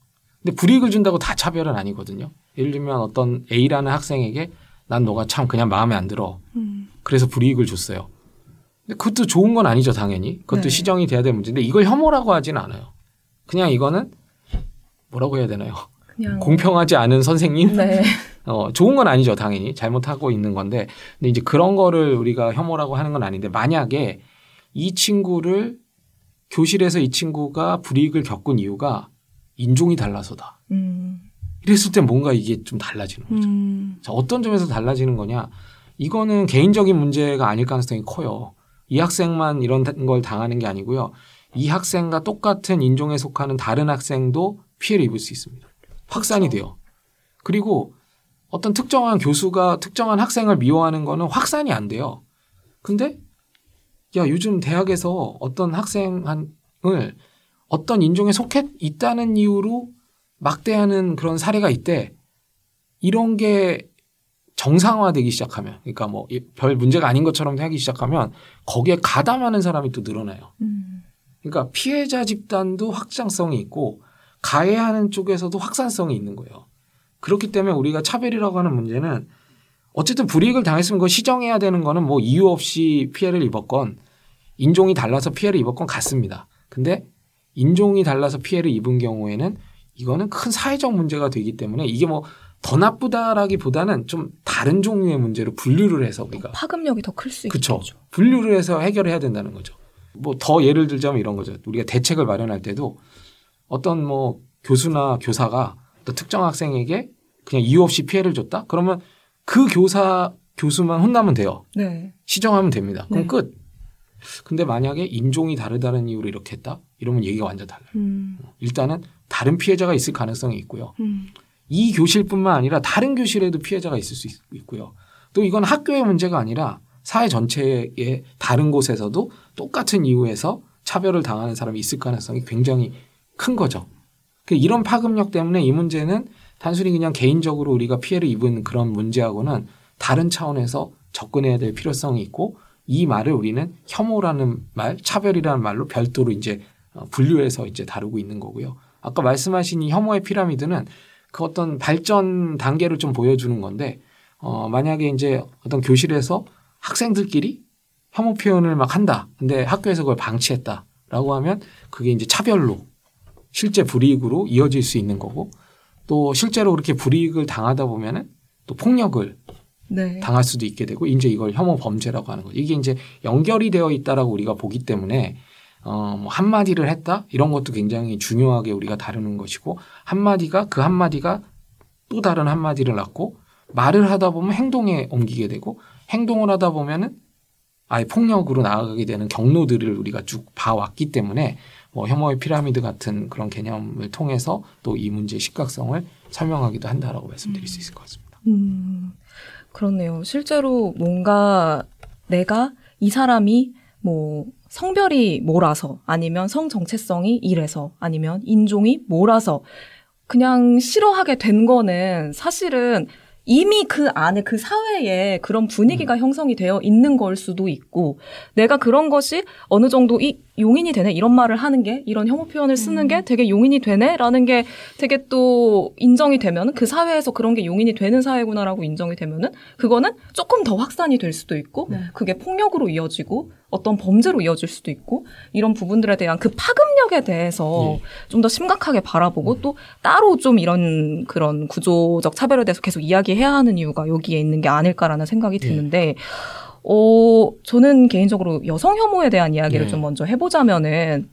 근데 불이익을 준다고 다 차별은 아니거든요. 예를 들면 어떤 A라는 학생에게 난 너가 참 그냥 마음에 안 들어. 음. 그래서 불이익을 줬어요. 근데 그것도 좋은 건 아니죠, 당연히. 그것도 네. 시정이 돼야 될 문제인데, 이걸 혐오라고 하진 않아요. 그냥 이거는 뭐라고 해야 되나요? 그냥 공평하지 않은 선생님? 네. 어, 좋은 건 아니죠, 당연히. 잘못하고 있는 건데. 근데 이제 그런 거를 우리가 혐오라고 하는 건 아닌데, 만약에 이 친구를, 교실에서 이 친구가 불이익을 겪은 이유가 인종이 달라서다. 음. 이랬을 때 뭔가 이게 좀 달라지는 거죠. 음. 자, 어떤 점에서 달라지는 거냐? 이거는 개인적인 문제가 아닐 가능성이 커요. 이 학생만 이런 걸 당하는 게 아니고요. 이 학생과 똑같은 인종에 속하는 다른 학생도 피해를 입을 수 있습니다. 확산이 그렇죠. 돼요. 그리고 어떤 특정한 교수가 특정한 학생을 미워하는 거는 확산이 안 돼요. 근데 야, 요즘 대학에서 어떤 학생을 어떤 인종에 속해 있다는 이유로 막대하는 그런 사례가 있대. 이런 게 정상화되기 시작하면, 그러니까 뭐 별 문제가 아닌 것처럼 하기 시작하면 거기에 가담하는 사람이 또 늘어나요. 음. 그러니까 피해자 집단도 확장성이 있고 가해하는 쪽에서도 확산성이 있는 거예요. 그렇기 때문에 우리가 차별이라고 하는 문제는 어쨌든 불이익을 당했으면 그걸 시정해야 되는 거는 뭐 이유 없이 피해를 입었건 인종이 달라서 피해를 입었건 같습니다. 근데 인종이 달라서 피해를 입은 경우에는 이거는 큰 사회적 문제가 되기 때문에 이게 뭐 더 나쁘다라기보다는 좀 다른 종류의 문제로 분류를 해서 우리가 파급력이 더 클 수 있겠죠. 그렇죠. 분류를 해서 해결해야 된다는 거죠. 뭐 더 예를 들자면 이런 거죠. 우리가 대책을 마련할 때도 어떤 뭐 교수나 교사가 또 특정 학생에게 그냥 이유 없이 피해를 줬다? 그러면 그 교사, 교수만 혼나면 돼요. 네. 시정하면 됩니다. 그럼 네. 끝. 근데 만약에 인종이 다르다는 이유로 이렇게 했다? 이러면 얘기가 완전 달라요. 음. 일단은 다른 피해자가 있을 가능성이 있고요. 음. 이 교실뿐만 아니라 다른 교실에도 피해자가 있을 수 있, 있고요. 또 이건 학교의 문제가 아니라 사회 전체의 다른 곳에서도 똑같은 이유에서 차별을 당하는 사람이 있을 가능성이 굉장히 큰 거죠. 그러니까 이런 파급력 때문에 이 문제는 단순히 그냥 개인적으로 우리가 피해를 입은 그런 문제하고는 다른 차원에서 접근해야 될 필요성이 있고, 이 말을 우리는 혐오라는 말, 차별이라는 말로 별도로 이제 분류해서 이제 다루고 있는 거고요. 아까 말씀하신 이 혐오의 피라미드는 그 어떤 발전 단계를 좀 보여주는 건데, 어, 만약에 이제 어떤 교실에서 학생들끼리 혐오 표현을 막 한다. 근데 학교에서 그걸 방치했다라고 하면 그게 이제 차별로 실제 불이익으로 이어질 수 있는 거고, 또 실제로 그렇게 불이익을 당하다 보면은 또 폭력을 네. 당할 수도 있게 되고, 이제 이걸 혐오 범죄라고 하는 거죠. 이게 이제 연결이 되어 있다라고 우리가 보기 때문에 어, 뭐 한마디를 했다 이런 것도 굉장히 중요하게 우리가 다루는 것이고, 한마디가 그 한마디가 또 다른 한마디를 낳고, 말을 하다 보면 행동에 옮기게 되고, 행동을 하다 보면은 아예 폭력으로 나아가게 되는 경로들을 우리가 쭉 봐왔기 때문에 뭐 혐오의 피라미드 같은 그런 개념을 통해서 또 이 문제의 심각성을 설명하기도 한다라고 말씀드릴 수 있을 것 같습니다. 음, 그렇네요. 실제로 뭔가 내가 이 사람이 뭐 성별이 뭐라서, 아니면 성 정체성이 이래서, 아니면 인종이 뭐라서 그냥 싫어하게 된 거는 사실은 이미 그 안에 그 사회에 그런 분위기가 음. 형성이 되어 있는 걸 수도 있고, 내가 그런 것이 어느 정도 이 용인이 되네, 이런 말을 하는 게, 이런 혐오 표현을 쓰는 음. 게 되게 용인이 되네 라는 게 되게 또 인정이 되면, 그 사회에서 그런 게 용인이 되는 사회구나라고 인정이 되면은 그거는 조금 더 확산이 될 수도 있고 네. 그게 폭력으로 이어지고 어떤 범죄로 이어질 수도 있고, 이런 부분들에 대한 그 파급력에 대해서 네. 좀 더 심각하게 바라보고, 또 따로 좀 이런 그런 구조적 차별에 대해서 계속 이야기해야 하는 이유가 여기에 있는 게 아닐까라는 생각이 네. 드는데, 어, 저는 개인적으로 여성 혐오에 대한 이야기를 네. 좀 먼저 해보자면은,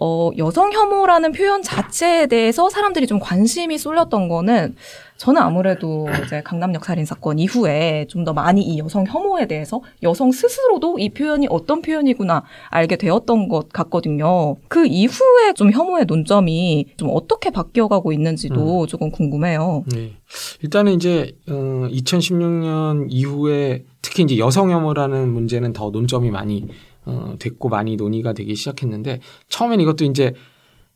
어, 여성 혐오라는 표현 자체에 대해서 사람들이 좀 관심이 쏠렸던 거는, 저는 아무래도 이제 강남역 살인 사건 이후에 좀 더 많이 이 여성 혐오에 대해서 여성 스스로도 이 표현이 어떤 표현이구나 알게 되었던 것 같거든요. 그 이후에 좀 혐오의 논점이 좀 어떻게 바뀌어가고 있는지도 음. 조금 궁금해요. 네. 일단은 이제 음, 이천십육 년 이후에 특히 이제 여성 혐오라는 문제는 더 논점이 많이 어, 됐고 많이 논의가 되기 시작했는데, 처음엔 이것도 이제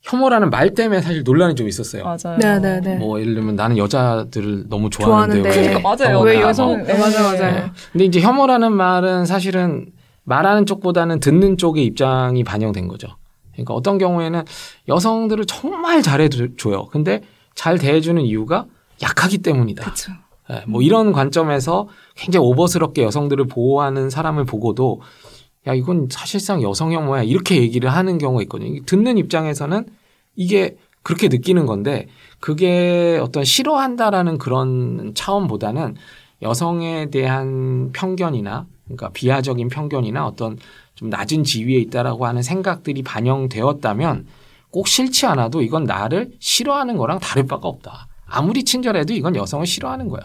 혐오라는 말 때문에 사실 논란이 좀 있었어요. 맞아요. 네, 네, 네. 뭐 예를 들면 나는 여자들을 너무 좋아하는데, 좋아하는데. 그러니까 맞아요. 왜 여성? 네, 맞아, 맞아요. 네. 근데 이제 혐오라는 말은 사실은 말하는 쪽보다는 듣는 쪽의 입장이 반영된 거죠. 그러니까 어떤 경우에는 여성들을 정말 잘해줘요. 근데 잘 대해주는 이유가 약하기 때문이다. 그렇죠. 네, 뭐 이런 관점에서 굉장히 오버스럽게 여성들을 보호하는 사람을 보고도, 야, 이건 사실상 여성 혐오야, 이렇게 얘기를 하는 경우가 있거든요. 듣는 입장에서는 이게 그렇게 느끼는 건데, 그게 어떤 싫어한다라는 그런 차원보다는 여성에 대한 편견이나, 그러니까 비하적인 편견이나 어떤 좀 낮은 지위에 있다라고 하는 생각들이 반영되었다면 꼭 싫지 않아도 이건 나를 싫어하는 거랑 다를 바가 없다. 아무리 친절해도 이건 여성을 싫어하는 거야.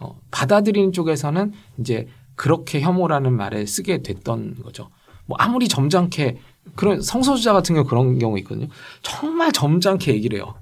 어, 받아들이는 쪽에서는 이제 그렇게 혐오라는 말을 쓰게 됐던 거죠. 뭐 아무리 점잖게, 그런 성소수자 같은 경우 그런 경우 있거든요. 정말 점잖게 얘기를 해요.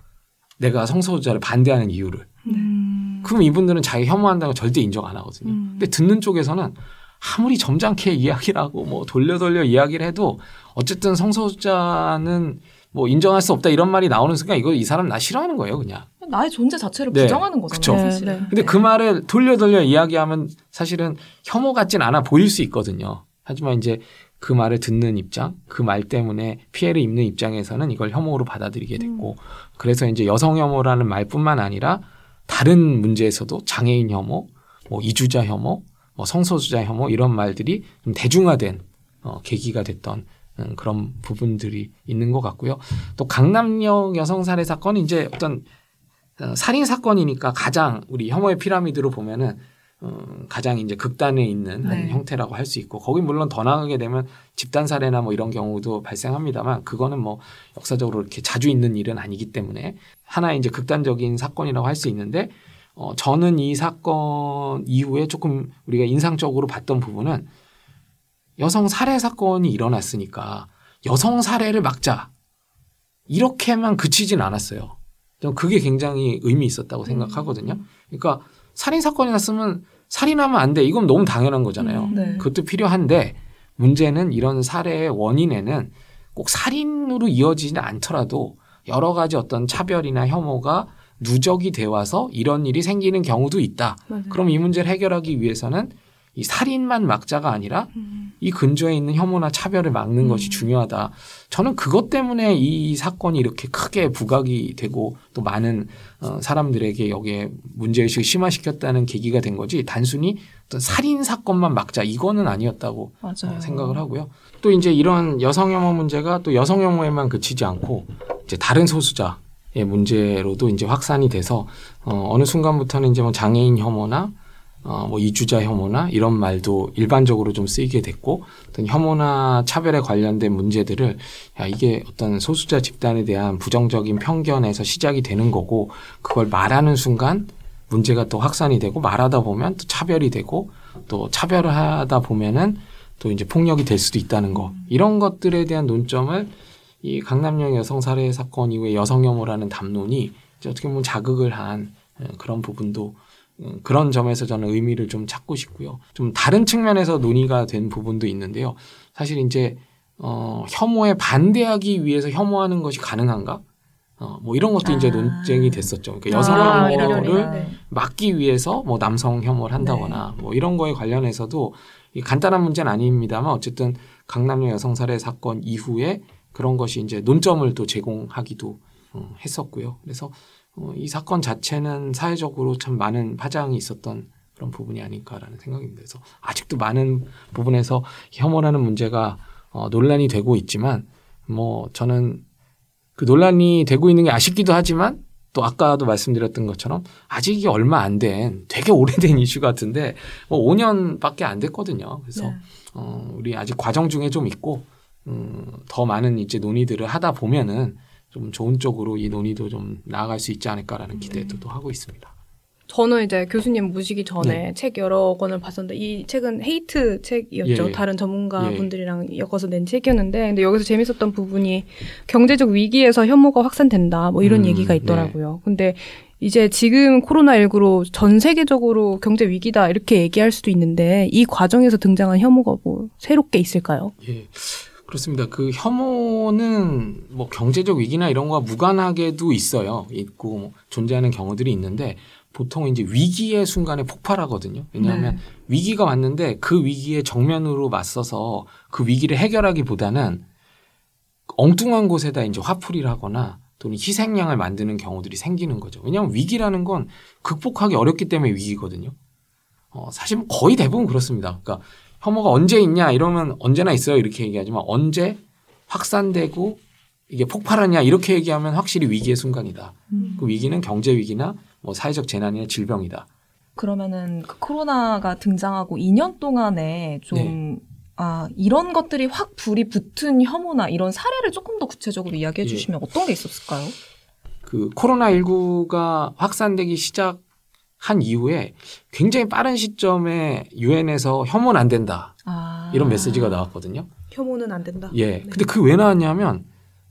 내가 성소수자를 반대하는 이유를. 음. 그럼 이분들은 자기 혐오한다는 걸 절대 인정 안 하거든요. 음. 근데 듣는 쪽에서는 아무리 점잖게 이야기를 하고 뭐 돌려 돌려 이야기를 해도 어쨌든 성소수자는 뭐 인정할 수 없다 이런 말이 나오는 순간 이거 이 사람 나 싫어하는 거예요 그냥. 나의 존재 자체를 네. 부정하는 거잖아요. 그쵸. 사실은. 네, 네. 근데 네. 그 말을 돌려 돌려 이야기하면 사실은 혐오 같진 않아 보일 수 있거든요. 하지만 이제 그 말을 듣는 입장, 그 말 때문에 피해를 입는 입장에서는 이걸 혐오로 받아들이게 됐고, 음. 그래서 이제 여성 혐오라는 말뿐만 아니라 다른 문제에서도 장애인 혐오, 뭐 이주자 혐오, 뭐 성소수자 혐오 이런 말들이 좀 대중화된 어, 계기가 됐던 음, 그런 부분들이 있는 것 같고요. 또 강남역 여성 살해 사건은 이제 어떤 어, 살인 사건이니까 가장 우리 혐오의 피라미드로 보면은. 음, 가장 이제 극단에 있는 한 네. 형태라고 할 수 있고 거긴 물론 더 나가게 되면 집단 살해나 뭐 이런 경우도 발생합니다만 그거는 뭐 역사적으로 이렇게 자주 있는 일은 아니기 때문에 하나의 이제 극단적인 사건이라고 할 수 있는데 어, 저는 이 사건 이후에 조금 우리가 인상적으로 봤던 부분은 여성 살해 사건이 일어났으니까 여성 살해를 막자 이렇게만 그치진 않았어요. 저는 그게 굉장히 의미 있었다고 음. 생각하거든요. 그러니까 살인사건이나 쓰면 살인하면 안 돼. 이건 너무 당연한 거잖아요. 음, 네. 그것도 필요한데 문제는 이런 살해의 원인에는 꼭 살인으로 이어지지는 않더라도 여러 가지 어떤 차별이나 혐오가 누적이 돼 와서 이런 일이 생기는 경우도 있다. 맞아요. 그럼 이 문제를 해결하기 위해서는 이 살인만 막자가 아니라 음. 이 근저에 있는 혐오나 차별을 막는 음. 것이 중요하다. 저는 그것 때문에 이 사건이 이렇게 크게 부각이 되고 또 많은 어, 사람들에게 여기에 문제의식을 심화시켰다는 계기가 된 거지 단순히 어떤 살인 사건만 막자 이거는 아니었다고 맞아요. 생각을 하고요. 또 이제 이런 여성 혐오 문제가 또 여성 혐오에만 그치지 않고 이제 다른 소수자의 문제로도 이제 확산이 돼서 어, 어느 순간부터는 이제 뭐 장애인 혐오나 어, 뭐 이주자 혐오나 이런 말도 일반적으로 좀 쓰이게 됐고 어떤 혐오나 차별에 관련된 문제들을 야, 이게 어떤 소수자 집단에 대한 부정적인 편견에서 시작이 되는 거고 그걸 말하는 순간 문제가 또 확산이 되고 말하다 보면 또 차별이 되고 또 차별을 하다 보면은 또 이제 폭력이 될 수도 있다는 거 이런 것들에 대한 논점을 이 강남역 여성 살해 사건 이후에 여성 혐오라는 담론이 이제 어떻게 보면 자극을 한 그런 부분도 그런 점에서 저는 의미를 좀 찾고 싶고요. 좀 다른 측면에서 논의가 된 부분도 있는데요. 사실 이제 어, 혐오에 반대하기 위해서 혐오하는 것이 가능한가? 어, 뭐 이런 것도 아. 이제 논쟁이 됐었죠. 그러니까 여성 아, 혐오를 아, 네. 막기 위해서 뭐 남성 혐오를 한다거나 네. 뭐 이런 거에 관련해서도 간단한 문제는 아닙니다만 어쨌든 강남역 여성 살해 사건 이후에 그런 것이 이제 논점을 또 제공하기도 어, 했었고요. 그래서 이 사건 자체는 사회적으로 참 많은 파장이 있었던 그런 부분이 아닐까라는 생각입니다. 그래서 아직도 많은 부분에서 혐오라는 문제가 어, 논란이 되고 있지만 뭐 저는 그 논란이 되고 있는 게 아쉽기도 하지만 또 아까도 말씀드렸던 것처럼 아직 이게 얼마 안 된 되게 오래된 이슈 같은데 뭐 오 년밖에 안 됐거든요. 그래서 네. 어, 우리 아직 과정 중에 좀 있고 음, 더 많은 이제 논의들을 하다 보면은 좀 좋은 쪽으로 이 논의도 좀 나아갈 수 있지 않을까라는 기대도 네. 하고 있습니다. 저는 이제 교수님 모시기 전에 네. 책 여러 권을 봤었는데 이 책은 헤이트 책이었죠. 예. 다른 전문가분들이랑 예. 엮어서 낸 책이었는데 근데 여기서 재밌었던 부분이 경제적 위기에서 혐오가 확산된다 뭐 이런 음, 얘기가 있더라고요. 네. 근데 이제 지금 코로나십구로 전 세계적으로 경제 위기다 이렇게 얘기할 수도 있는데 이 과정에서 등장한 혐오가 뭐 새롭게 있을까요? 예. 그렇습니다. 그 혐오는 뭐 경제적 위기나 이런 거와 무관하게도 있어요. 있고 뭐 존재하는 경우들이 있는데 보통 이제 위기의 순간에 폭발하거든요. 왜냐하면 네. 위기가 왔는데 그 위기에 정면으로 맞서서 그 위기를 해결하기보다는 엉뚱한 곳에다 이제 화풀이를 하거나 또는 희생양을 만드는 경우들이 생기는 거죠. 왜냐하면 위기라는 건 극복하기 어렵기 때문에 위기거든요. 어, 사실 거의 대부분 그렇습니다. 그러니까 혐오가 언제 있냐 이러면 언제나 있어요 이렇게 얘기하지만 언제 확산되고 이게 폭발하냐 이렇게 얘기하면 확실히 위기의 순간이다. 음. 그 위기는 경제 위기나 뭐 사회적 재난이나 질병이다. 그러면은 그 코로나가 등장하고 이 년 동안에 좀 네. 아, 이런 것들이 확 불이 붙은 혐오나 이런 사례를 조금 더 구체적으로 이야기해 주시면 예. 어떤 게 있었을까요? 그 코로나십구가 확산되기 시작 한 이후에 굉장히 빠른 시점에 유엔에서 혐오는 안 된다. 아. 이런 메시지가 나왔거든요. 혐오는 안 된다. 예. 네. 근데 그게 왜 나왔냐면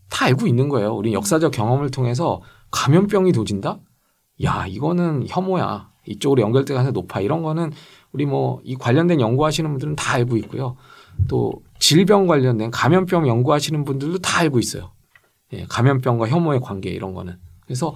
다 알고 있는 거예요. 우리 역사적 경험을 통해서 감염병이 도진다? 야, 이거는 혐오야. 이쪽으로 연결돼서 가장 높아. 이런 거는 우리 뭐 이 관련된 연구하시는 분들은 다 알고 있고요. 또 질병 관련된 감염병 연구하시는 분들도 다 알고 있어요. 예, 감염병과 혐오의 관계 이런 거는. 그래서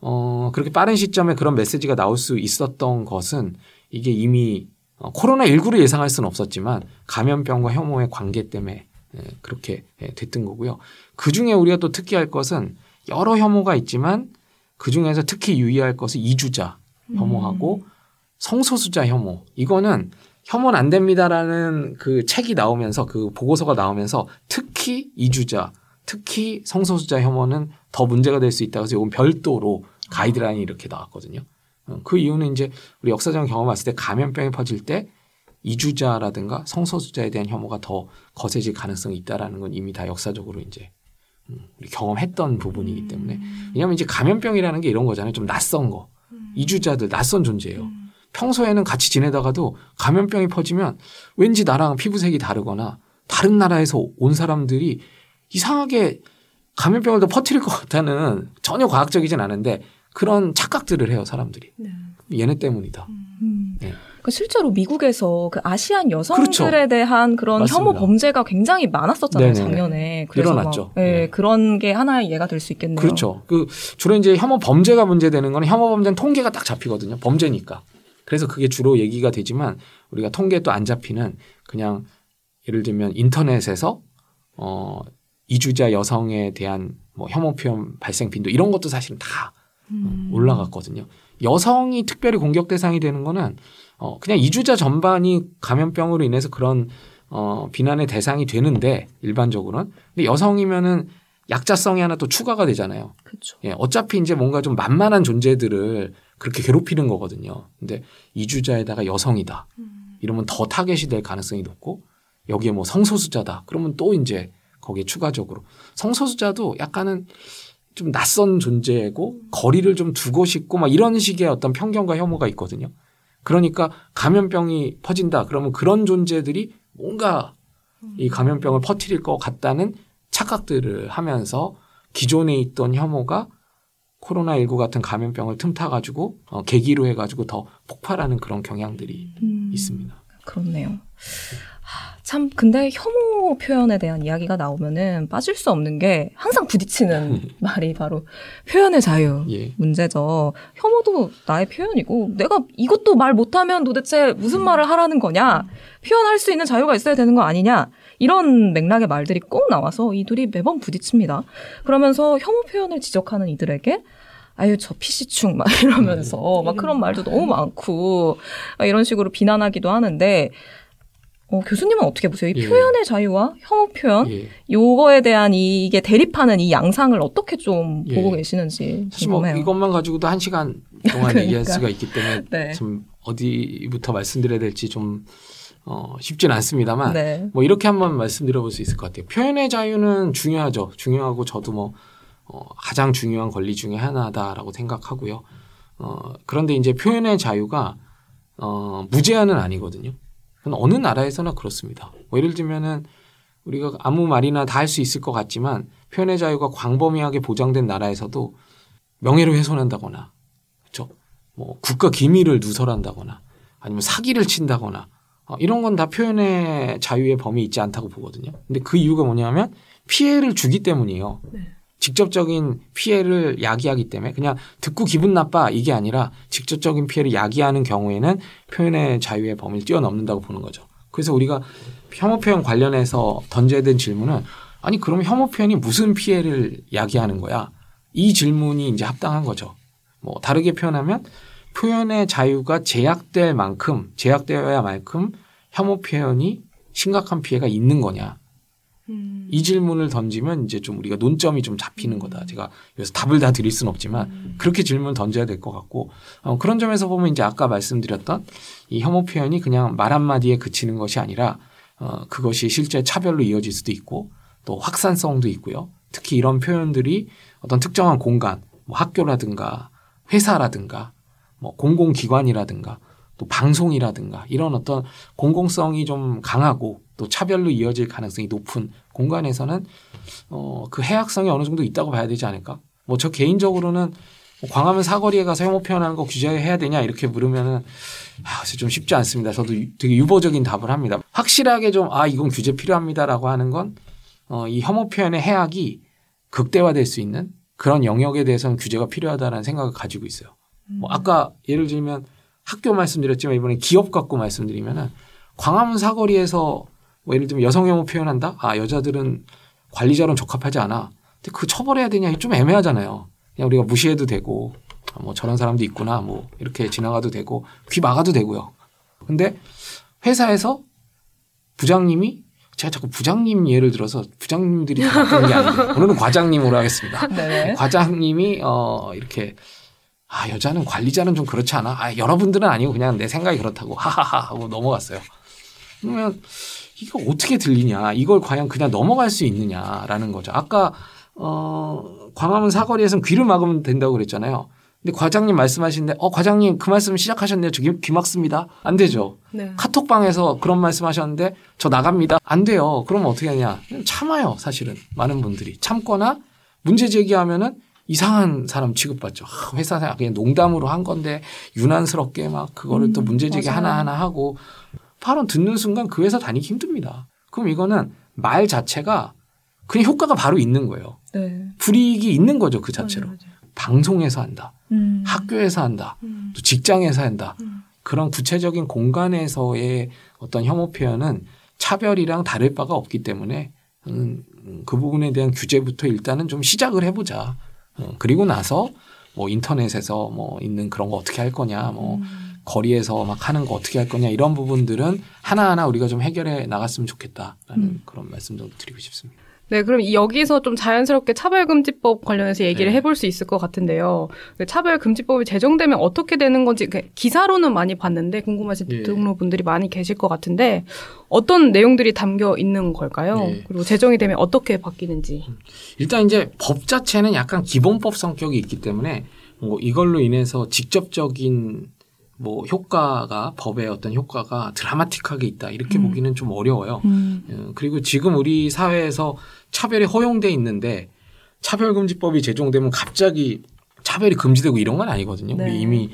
어, 그렇게 빠른 시점에 그런 메시지가 나올 수 있었던 것은 이게 이미 어, 코로나십구를 예상할 수는 없었지만 감염병과 혐오의 관계 때문에 예, 그렇게 예, 됐던 거고요. 그중에 우리가 또 특기할 것은 여러 혐오가 있지만 그중에서 특히 유의할 것은 이주자 혐오하고 음. 성소수자 혐오. 이거는 혐오는 안 됩니다라는 그 책이 나오면서 그 보고서가 나오면서 특히 이주자 특히 성소수자 혐오는 더 문제가 될 수 있다. 그래서 이건 별도로 가이드라인이 이렇게 나왔거든요. 그 이유는 이제 우리 역사적인 경험을 봤을 때 감염병이 퍼질 때 이주자라든가 성소수자에 대한 혐오가 더 거세질 가능성이 있다라는 건 이미 다 역사적으로 이제 우리 경험했던 부분이기 때문에. 왜냐하면 이제 감염병이라는 게 이런 거잖아요. 좀 낯선 거. 이주자들 낯선 존재예요. 평소에는 같이 지내다가도 감염병이 퍼지면 왠지 나랑 피부색이 다르거나 다른 나라에서 온 사람들이 이상하게 감염병을 더 퍼뜨릴 것 같다는 전혀 과학적이진 않은데 그런 착각들을 해요 사람들이. 네. 얘네 때문이다. 음. 네. 그러니까 실제로 미국에서 그 아시안 여성들에 그렇죠. 대한 그런 맞습니다. 혐오 범죄가 굉장히 많았었잖아요. 네네. 작년에. 그래서 일어났죠. 막, 예, 네. 그런 게 하나의 예가 될 수 있겠네요. 그렇죠. 그 주로 이제 혐오 범죄가 문제되는 건 혐오 범죄는 통계가 딱 잡히거든요. 범죄니까. 그래서 그게 주로 얘기가 되지만 우리가 통계도 안 잡히는 그냥 예를 들면 인터넷에서 어. 이주자 여성에 대한 뭐 혐오 표현 발생 빈도 이런 것도 사실은 다 음. 올라갔거든요. 여성이 특별히 공격 대상이 되는 거는 어 그냥 이주자 전반이 감염병으로 인해서 그런 어 비난의 대상이 되는데 일반적으로는 근데 여성이면은 약자성이 하나 또 추가가 되잖아요. 그렇죠. 예, 어차피 이제 뭔가 좀 만만한 존재들을 그렇게 괴롭히는 거거든요. 근데 이주자에다가 여성이다 이러면 더 타겟이 될 가능성이 높고 여기에 뭐 성소수자다 그러면 또 이제 거기에 추가적으로 성소수자도 약간은 좀 낯선 존재고 거리를 좀 두고 싶고 막 이런 식의 어떤 편견과 혐오가 있거든요. 그러니까 감염병이 퍼진다. 그러면 그런 존재들이 뭔가 이 감염병을 퍼뜨릴 것 같다는 착각들을 하면서 기존에 있던 혐오가 코로나십구 같은 감염병을 틈타가지고 어, 계기로 해가지고 더 폭발하는 그런 경향들이 음, 있습니다. 그렇네요. 참 근데 혐오 표현에 대한 이야기가 나오면은 빠질 수 없는 게 항상 부딪히는 말이 바로 표현의 자유 예. 문제죠. 혐오도 나의 표현이고 내가 이것도 말 못하면 도대체 무슨 말을 하라는 거냐. 표현할 수 있는 자유가 있어야 되는 거 아니냐. 이런 맥락의 말들이 꼭 나와서 이들이 매번 부딪힙니다. 그러면서 혐오 표현을 지적하는 이들에게 아유 저 피씨충 막 이러면서 막 그런 말도 너무 많고 이런 식으로 비난하기도 하는데 어, 교수님은 어떻게 보세요? 이 예. 표현의 자유와 혐오 표현, 예. 요거에 대한 이, 이게 대립하는 이 양상을 어떻게 좀 예. 보고 계시는지 사실 궁금해요. 뭐 이것만 가지고도 한 시간 동안 그러니까. 얘기할 수가 있기 때문에 네. 좀 어디부터 말씀드려야 될지 좀 어, 쉽진 않습니다만 네. 뭐 이렇게 한번 말씀드려볼 수 있을 것 같아요. 표현의 자유는 중요하죠. 중요하고 저도 뭐 어, 가장 중요한 권리 중에 하나다라고 생각하고요. 어, 그런데 이제 표현의 자유가 어, 무제한은 아니거든요. 어느 나라에서나 그렇습니다. 뭐 예를 들면은 우리가 아무 말이나 다 할 수 있을 것 같지만 표현의 자유가 광범위하게 보장된 나라에서도 명예를 훼손한다거나, 그렇죠? 뭐 국가 기밀을 누설한다거나, 아니면 사기를 친다거나 어, 이런 건 다 표현의 자유의 범위에 있지 않다고 보거든요. 근데 그 이유가 뭐냐면 피해를 주기 때문이에요. 네. 직접적인 피해를 야기하기 때문에 그냥 듣고 기분 나빠 이게 아니라 직접적인 피해를 야기하는 경우에는 표현의 자유의 범위를 뛰어넘는다고 보는 거죠. 그래서 우리가 혐오 표현 관련해서 던져야 된 질문은 아니 그럼 혐오 표현이 무슨 피해를 야기하는 거야? 이 질문이 이제 합당한 거죠. 뭐 다르게 표현하면 표현의 자유가 제약될 만큼 제약되어야 만큼 혐오 표현이 심각한 피해가 있는 거냐? 음. 이 질문을 던지면 이제 좀 우리가 논점이 좀 잡히는 거다. 제가 여기서 답을 다 드릴 수는 없지만 음. 그렇게 질문을 던져야 될 것 같고 어, 그런 점에서 보면 이제 아까 말씀드렸던 이 혐오 표현이 그냥 말 한마디에 그치는 것이 아니라 어, 그것이 실제 차별로 이어질 수도 있고 또 확산성도 있고요. 특히 이런 표현들이 어떤 특정한 공간, 뭐 학교라든가 회사라든가 뭐 공공기관이라든가 또 방송이라든가 이런 어떤 공공성이 좀 강하고 또 차별로 이어질 가능성이 높은 공간에서는 어, 그 해악성이 어느 정도 있다고 봐야 되지 않을까? 뭐 저 개인적으로는 뭐 광화문 사거리에 가서 혐오 표현하는 거 규제해야 되냐 이렇게 물으면은 아, 좀 쉽지 않습니다. 저도 유, 되게 유보적인 답을 합니다. 확실하게 좀 아 이건 규제 필요합니다라고 하는 건 어, 이 혐오 표현의 해악이 극대화될 수 있는 그런 영역에 대해서는 규제가 필요하다라는 생각을 가지고 있어요. 뭐 아까 예를 들면 학교 말씀드렸지만 이번에 기업 갖고 말씀드리면은 광화문 사거리에서 뭐 예를 들면 여성 혐오 표현한다? 아, 여자들은 관리자로는 적합하지 않아. 근데 그거 처벌해야 되냐? 좀 애매하잖아요. 그냥 우리가 무시해도 되고, 뭐 저런 사람도 있구나, 뭐 이렇게 지나가도 되고, 귀 막아도 되고요. 근데 회사에서 부장님이, 제가 자꾸 부장님 예를 들어서 부장님들이 다 바뀌는 게 아니에요. 오늘은 과장님으로 하겠습니다. 네네. 과장님이, 어, 이렇게, 아, 여자는 관리자는 좀 그렇지 않아? 아, 여러분들은 아니고 그냥 내 생각이 그렇다고, 하하하 하고 넘어갔어요. 그러면, 이거 어떻게 들리냐. 이걸 과연 그냥 넘어갈 수 있느냐라는 거죠. 아까 어, 광화문 사거리에서는 귀를 막으면 된다고 그랬잖아요. 근데 과장님 말씀하시는데 어 과장님 그 말씀 시작하셨네요. 저 귀 막습니다. 안 되죠. 네. 카톡방에서 그런 말씀하셨는데 저 나갑니다. 안 돼요. 그러면 어떻게 하냐. 참아요. 사실은 많은 분들이. 참거나 문제 제기하면은 이상한 사람 취급받죠. 아, 회사에 그냥 농담으로 한 건데 유난스럽게 막 그거를 음, 또 문제 제기 맞아요. 하나하나 하고 발언 듣는 순간 그 회사 다니기 힘듭니다. 그럼 이거는 말 자체가 그냥 효과가 바로 있는 거예요. 네. 불이익이 있는 거죠. 그 자체로. 맞아요, 맞아요. 방송에서 한다. 음. 학교에서 한다. 음. 또 직장에서 한다. 음. 그런 구체적인 공간에서의 어떤 혐오 표현은 차별이랑 다를 바가 없기 때문에 음, 그 부분에 대한 규제부터 일단은 좀 시작을 해보자. 음, 그리고 나서 뭐 인터넷에서 뭐 있는 그런 거 어떻게 할 거냐 뭐 음. 거리에서 막 하는 거 어떻게 할 거냐 이런 부분들은 하나하나 우리가 좀 해결해 나갔으면 좋겠다라는 음. 그런 말씀 좀 드리고 싶습니다. 네, 그럼 여기서 좀 자연스럽게 차별금지법 관련해서 얘기를 네. 해볼 수 있을 것 같은데요. 차별금지법이 제정되면 어떻게 되는 건지 기사로는 많이 봤는데 궁금하신 네. 등록분들이 많이 계실 것 같은데 어떤 내용들이 담겨 있는 걸까요? 네. 그리고 제정이 되면 어떻게 바뀌는지. 일단 이제 법 자체는 약간 기본법 성격이 있기 때문에 뭐 이걸로 인해서 직접적인 뭐 효과가 법의 어떤 효과가 드라마틱하게 있다 이렇게 음. 보기는 좀 어려워요. 음. 그리고 지금 우리 사회에서 차별이 허용돼 있는데 차별금지법이 제정되면 갑자기 차별이 금지되고 이런 건 아니거든요. 네. 우리 이미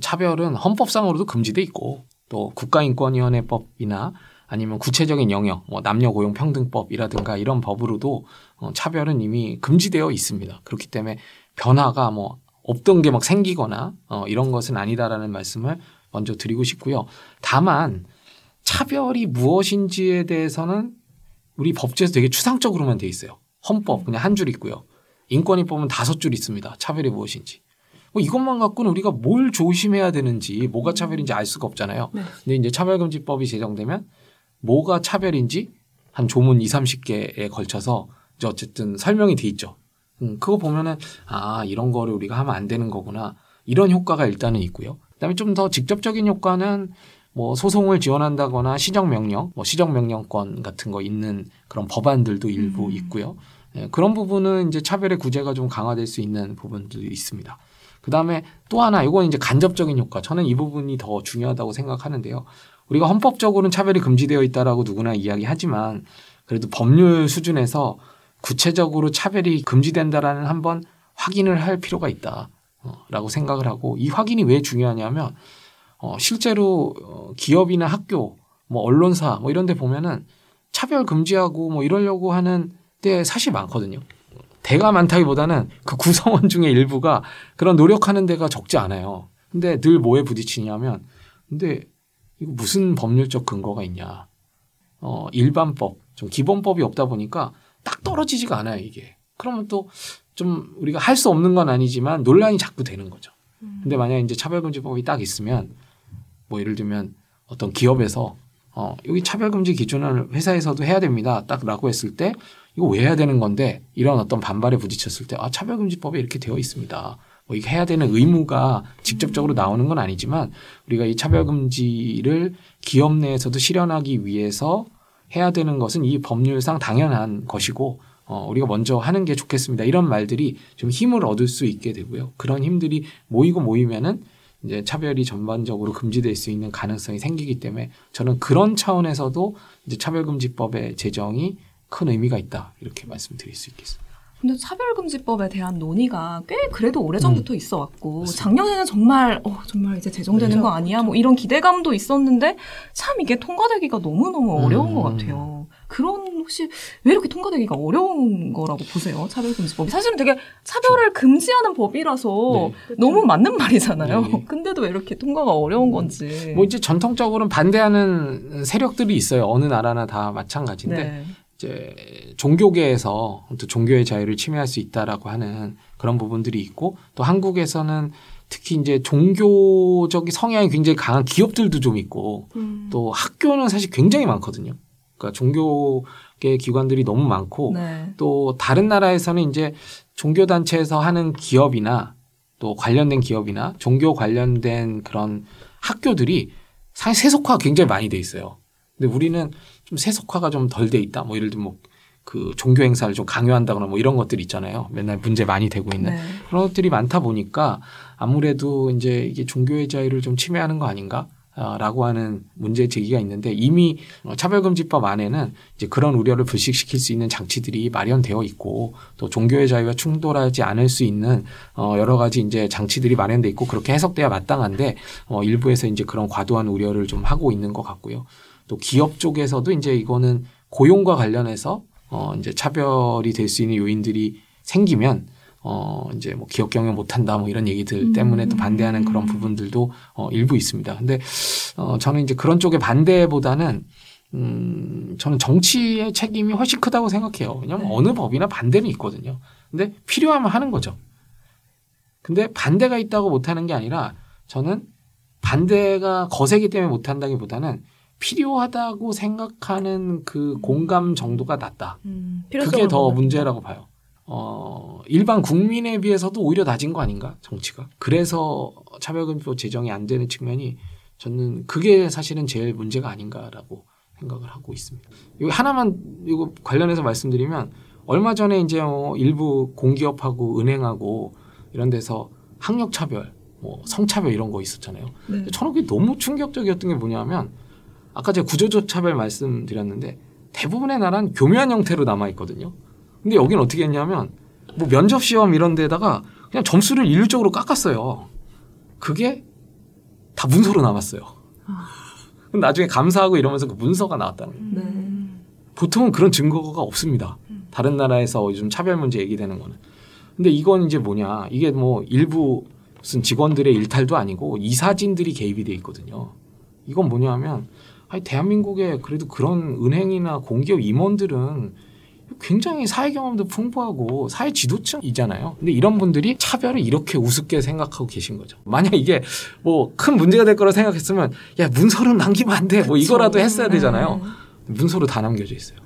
차별은 헌법상으로도 금지돼 있고 또 국가인권위원회법이나 아니면 구체적인 영역 뭐 남녀고용평등법이라든가 이런 법으로도 차별은 이미 금지되어 있습니다. 그렇기 때문에 변화가 뭐 없던 게 막 생기거나 어, 이런 것은 아니다라는 말씀을 먼저 드리고 싶고요. 다만 차별이 무엇인지에 대해서는 우리 법제에서 되게 추상적으로만 돼 있어요. 헌법 그냥 한 줄 있고요. 인권위법은 다섯 줄 있습니다. 차별이 무엇인지. 뭐 이것만 갖고는 우리가 뭘 조심해야 되는지 뭐가 차별인지 알 수가 없잖아요. 네. 근데 이제 차별금지법이 제정되면 뭐가 차별인지 한 조문 이삼십 개에 걸쳐서 이제 어쨌든 설명이 돼 있죠. 음, 그거 보면은 아 이런 거를 우리가 하면 안 되는 거구나 이런 효과가 일단은 있고요. 그다음에 좀 더 직접적인 효과는 뭐 소송을 지원한다거나 시정명령, 뭐 시정명령권 같은 거 있는 그런 법안들도 일부 음. 있고요. 예, 그런 부분은 이제 차별의 구제가 좀 강화될 수 있는 부분들이 있습니다. 그다음에 또 하나 이건 이제 간접적인 효과. 저는 이 부분이 더 중요하다고 생각하는데요. 우리가 헌법적으로는 차별이 금지되어 있다라고 누구나 이야기하지만 그래도 법률 수준에서 구체적으로 차별이 금지된다라는 한번 확인을 할 필요가 있다라고 생각을 하고 이 확인이 왜 중요하냐면 어 실제로 기업이나 학교, 뭐 언론사 뭐 이런 데 보면은 차별 금지하고 뭐 이러려고 하는 데 사실 많거든요. 대가 많다기보다는 그 구성원 중에 일부가 그런 노력하는 데가 적지 않아요. 근데 늘 뭐에 부딪히냐면 근데 이거 무슨 법률적 근거가 있냐. 어 일반법, 좀 기본법이 없다 보니까 딱 떨어지지가 않아요, 이게. 그러면 또 좀 우리가 할 수 없는 건 아니지만 논란이 자꾸 되는 거죠. 근데 만약에 이제 차별금지법이 딱 있으면 뭐 예를 들면 어떤 기업에서 어, 여기 차별금지 기준을 회사에서도 해야 됩니다. 딱 라고 했을 때 이거 왜 해야 되는 건데 이런 어떤 반발에 부딪혔을 때 아, 차별금지법에 이렇게 되어 있습니다. 뭐 이게 해야 되는 의무가 직접적으로 나오는 건 아니지만 우리가 이 차별금지를 기업 내에서도 실현하기 위해서 해야 되는 것은 이 법률상 당연한 것이고 어, 우리가 먼저 하는 게 좋겠습니다. 이런 말들이 좀 힘을 얻을 수 있게 되고요. 그런 힘들이 모이고 모이면은 이제 차별이 전반적으로 금지될 수 있는 가능성이 생기기 때문에 저는 그런 차원에서도 이제 차별금지법의 제정이 큰 의미가 있다 이렇게 말씀드릴 수 있겠습니다. 근데 차별금지법에 대한 논의가 꽤 그래도 오래전부터 음. 있어 왔고 맞습니다. 작년에는 정말 어, 정말 이제 제정되는 네. 거 아니야 뭐 이런 기대감도 있었는데 참 이게 통과되기가 너무너무 어려운 음. 것 같아요. 그런 혹시 왜 이렇게 통과되기가 어려운 거라고 보세요? 차별금지법이 사실은 되게 차별을 금지하는 법이라서 네. 너무 맞는 말이잖아요. 네. 근데도 왜 이렇게 통과가 어려운 건지. 뭐 이제 전통적으로는 반대하는 세력들이 있어요. 어느 나라나 다 마찬가지인데 네. 이제 종교계에서 또 종교의 자유를 침해할 수 있다라고 하는 그런 부분들이 있고 또 한국에서는 특히 이제 종교적인 성향이 굉장히 강한 기업들도 좀 있고 음. 또 학교는 사실 굉장히 많거든요. 그러니까 종교계 기관들이 너무 많고 네. 또 다른 나라에서는 이제 종교 단체에서 하는 기업이나 또 관련된 기업이나 종교 관련된 그런 학교들이 사실 세속화가 굉장히 많이 돼 있어요. 근데 우리는 좀 세속화가 좀 덜 돼 있다. 뭐 예를 들면 뭐 그 종교 행사를 좀 강요한다거나 뭐 이런 것들 있잖아요. 맨날 문제 많이 되고 있는 네. 그런 것들이 많다 보니까 아무래도 이제 이게 종교의 자유를 좀 침해하는 거 아닌가? 라고 하는 문제 제기가 있는데 이미 차별금지법 안에는 이제 그런 우려를 불식시킬 수 있는 장치들이 마련되어 있고 또 종교의 자유와 충돌하지 않을 수 있는 어 여러 가지 이제 장치들이 마련되어 있고 그렇게 해석돼야 마땅한데 어 일부에서 이제 그런 과도한 우려를 좀 하고 있는 것 같고요. 또 기업 쪽에서도 이제 이거는 고용과 관련해서 어 이제 차별이 될 수 있는 요인들이 생기면 어, 이제 뭐 기업 경영 못한다 뭐 이런 얘기들 음. 때문에 또 반대하는 그런 부분들도 어, 일부 있습니다. 근데 어, 저는 이제 그런 쪽의 반대보다는 음, 저는 정치의 책임이 훨씬 크다고 생각해요. 왜냐하면 네. 어느 법이나 반대는 있거든요. 근데 필요하면 하는 거죠. 근데 반대가 있다고 못하는 게 아니라 저는 반대가 거세기 때문에 못한다기보다는 필요하다고 생각하는 그 공감 정도가 낮다. 음, 그게 더 문제라고 봐요. 어, 일반 국민에 비해서도 오히려 낮은 거 아닌가, 정치가. 그래서 차별금지법 제정이 안 되는 측면이 저는 그게 사실은 제일 문제가 아닌가라고 생각을 하고 있습니다. 이거 하나만, 이거 관련해서 말씀드리면 얼마 전에 이제 뭐 일부 공기업하고 은행하고 이런 데서 학력차별, 뭐 성차별 이런 거 있었잖아요. 네. 저는 그게 너무 충격적이었던 게 뭐냐면 아까 제가 구조적 차별 말씀드렸는데 대부분의 나라는 교묘한 형태로 남아있거든요. 근데 여기는 어떻게 했냐면 뭐 면접시험 이런 데다가 그냥 점수를 일률적으로 깎았어요. 그게 다 문서로 남았어요. 근데 나중에 감사하고 이러면서 그 문서가 나왔다는 거예요. 네. 보통은 그런 증거가 없습니다. 다른 나라에서 요즘 차별 문제 얘기되는 거는. 근데 이건 이제 뭐냐. 이게 뭐 일부 무슨 직원들의 일탈도 아니고 이사진들이 개입이 돼 있거든요. 이건 뭐냐 하면 아니 대한민국에 그래도 그런 은행이나 공기업 임원들은 굉장히 사회 경험도 풍부하고 사회 지도층이잖아요. 근데 이런 분들이 차별을 이렇게 우습게 생각하고 계신 거죠. 만약 이게 뭐 큰 문제가 될 거라 생각했으면 야 문서로 남기면 안 돼. 뭐 이거라도 했어야 되잖아요. 문서로 다 남겨져 있어요.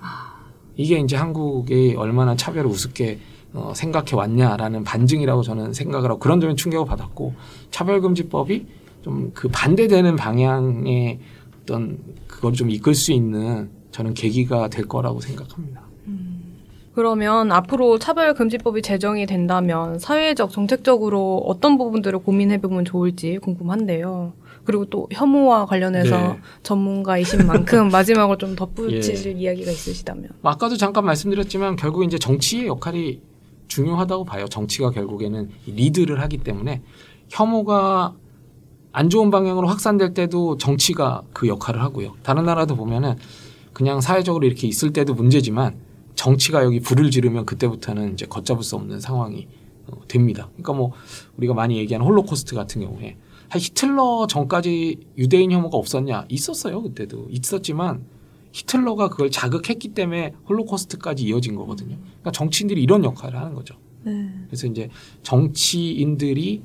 이게 이제 한국이 얼마나 차별을 우습게 어, 생각해 왔냐라는 반증이라고 저는 생각을 하고 그런 점에 충격을 받았고 차별금지법이 좀 그 반대되는 방향의 어떤 그걸 좀 이끌 수 있는 저는 계기가 될 거라고 생각합니다. 그러면 앞으로 차별금지법이 제정이 된다면 사회적, 정책적으로 어떤 부분들을 고민해보면 좋을지 궁금한데요. 그리고 또 혐오와 관련해서 네. 전문가이신 만큼 마지막으로 좀 덧붙이실 예. 이야기가 있으시다면. 아까도 잠깐 말씀드렸지만 결국 이제 정치의 역할이 중요하다고 봐요. 정치가 결국에는 리드를 하기 때문에 혐오가 안 좋은 방향으로 확산될 때도 정치가 그 역할을 하고요. 다른 나라도 보면은 그냥 사회적으로 이렇게 있을 때도 문제지만 정치가 여기 불을 지르면 그때부터는 이제 걷잡을 수 없는 상황이 어, 됩니다. 그러니까 뭐 우리가 많이 얘기하는 홀로코스트 같은 경우에 히틀러 전까지 유대인 혐오가 없었냐? 있었어요. 그때도 있었지만 히틀러가 그걸 자극했기 때문에 홀로코스트까지 이어진 거거든요. 그러니까 정치인들이 이런 역할을 하는 거죠. 네. 그래서 이제 정치인들이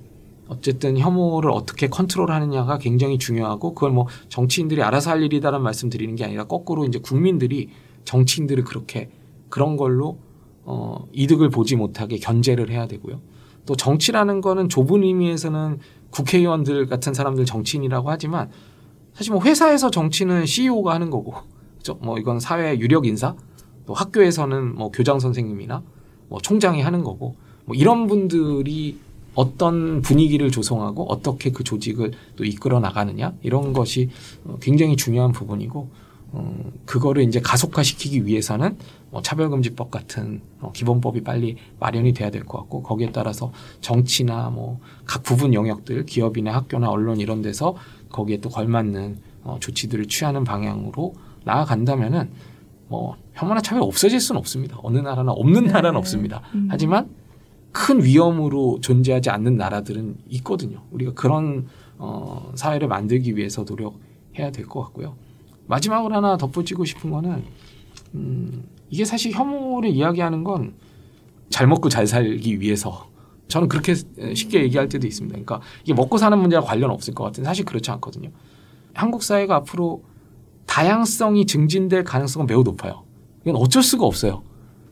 어쨌든 혐오를 어떻게 컨트롤하느냐가 굉장히 중요하고 그걸 뭐 정치인들이 알아서 할 일이다라는 말씀 드리는 게 아니라 거꾸로 이제 국민들이 정치인들을 그렇게 그런 걸로 어, 이득을 보지 못하게 견제를 해야 되고요. 또 정치라는 거는 좁은 의미에서는 국회의원들 같은 사람들 정치인이라고 하지만 사실 뭐 회사에서 정치는 씨이오가 하는 거고, 그렇죠? 뭐 이건 사회 유력 인사, 또 학교에서는 뭐 교장 선생님이나 뭐 총장이 하는 거고, 뭐 이런 분들이 어떤 분위기를 조성하고 어떻게 그 조직을 또 이끌어 나가느냐 이런 것이 굉장히 중요한 부분이고. 음, 그거를 이제 가속화시키기 위해서는 뭐 차별금지법 같은 어, 기본법이 빨리 마련이 돼야 될 것 같고, 거기에 따라서 정치나 뭐 각 부분 영역들, 기업이나 학교나 언론 이런 데서 거기에 또 걸맞는 어, 조치들을 취하는 방향으로 나아간다면은 뭐 혐오나 차별 없어질 수는 없습니다. 어느 나라나 없는 나라는 네. 없습니다. 음. 하지만 큰 위험으로 존재하지 않는 나라들은 있거든요. 우리가 그런 어, 사회를 만들기 위해서 노력해야 될 것 같고요. 마지막으로 하나 덧붙이고 싶은 거는 음, 이게 사실 혐오를 이야기하는 건 잘 먹고 잘 살기 위해서, 저는 그렇게 쉽게 얘기할 때도 있습니다. 그러니까 이게 먹고 사는 문제와 관련 없을 것 같은데 사실 그렇지 않거든요. 한국 사회가 앞으로 다양성이 증진될 가능성은 매우 높아요. 이건 어쩔 수가 없어요.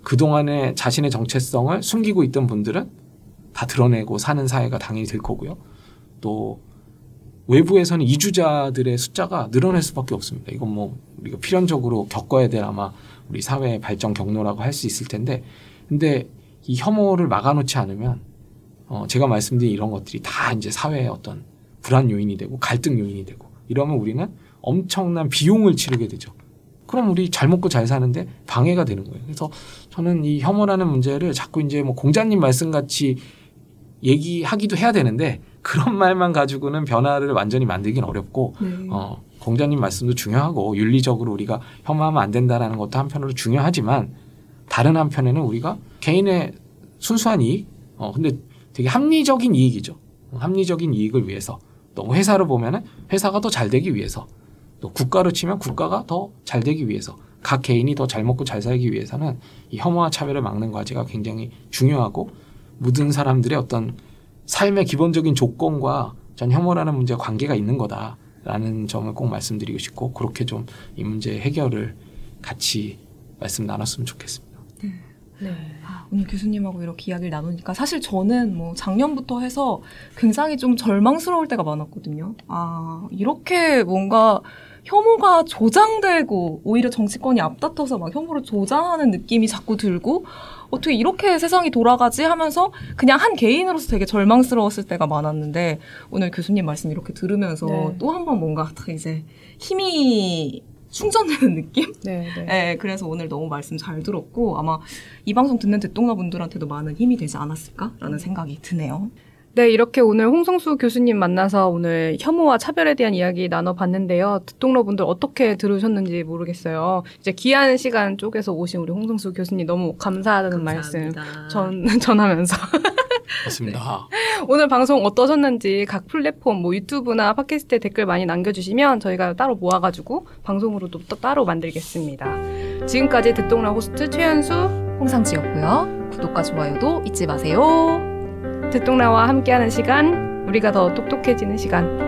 그동안에 자신의 정체성을 숨기고 있던 분들은 다 드러내고 사는 사회가 당연히 될 거고요. 또 외부에서는 이주자들의 숫자가 늘어날 수밖에 없습니다. 이건 뭐 우리가 필연적으로 겪어야 될 아마 우리 사회의 발전 경로라고 할 수 있을 텐데, 근데 이 혐오를 막아놓지 않으면 어 제가 말씀드린 이런 것들이 다 이제 사회의 어떤 불안 요인이 되고 갈등 요인이 되고, 이러면 우리는 엄청난 비용을 치르게 되죠. 그럼 우리 잘 먹고 잘 사는데 방해가 되는 거예요. 그래서 저는 이 혐오라는 문제를 자꾸 이제 뭐 공자님 말씀같이 얘기하기도 해야 되는데 그런 말만 가지고는 변화를 완전히 만들기는 어렵고, 네. 어, 공자님 말씀도 중요하고 윤리적으로 우리가 혐오하면 안 된다라는 것도 한편으로 중요하지만, 다른 한편에는 우리가 개인의 순수한 이익, 어, 근데 되게 합리적인 이익이죠. 합리적인 이익을 위해서, 또 회사를 보면은 회사가 더 잘 되기 위해서, 또 국가로 치면 국가가 더 잘 되기 위해서, 각 개인이 더 잘 먹고 잘 살기 위해서는 이 혐오와 차별을 막는 과제가 굉장히 중요하고, 모든 사람들의 어떤 삶의 기본적인 조건과 전 혐오라는 문제와 관계가 있는 거다라는 점을 꼭 말씀드리고 싶고, 그렇게 좀 이 문제 해결을 같이 말씀 나눴으면 좋겠습니다. 네. 네. 아, 오늘 교수님하고 이렇게 이야기를 나누니까 사실 저는 뭐 작년부터 해서 굉장히 좀 절망스러울 때가 많았거든요. 아, 이렇게 뭔가 혐오가 조장되고 오히려 정치권이 앞다퉈서 막 혐오를 조장하는 느낌이 자꾸 들고, 어떻게 이렇게 세상이 돌아가지 하면서 그냥 한 개인으로서 되게 절망스러웠을 때가 많았는데, 오늘 교수님 말씀 이렇게 들으면서 네. 또 한 번 뭔가 이제 힘이 충전되는 느낌? 네, 네. 네, 그래서 오늘 너무 말씀 잘 들었고 아마 이 방송 듣는 대통령분들한테도 많은 힘이 되지 않았을까라는 생각이 드네요. 네, 이렇게 오늘 홍성수 교수님 만나서 오늘 혐오와 차별에 대한 이야기 나눠봤는데요. 듣동러분들 어떻게 들으셨는지 모르겠어요. 이제 귀한 시간 쪼개서 오신 우리 홍성수 교수님 너무 감사하다는 감사합니다. 말씀 전, 전하면서. 맞습니다. 네. 오늘 방송 어떠셨는지 각 플랫폼 뭐 유튜브나 팟캐스트에 댓글 많이 남겨주시면 저희가 따로 모아가지고 방송으로 또 따로 만들겠습니다. 지금까지 듣동러 호스트 최연수 홍상지였고요. 구독과 좋아요도 잊지 마세요. 듣동나와 함께하는 시간, 우리가 더 똑똑해지는 시간.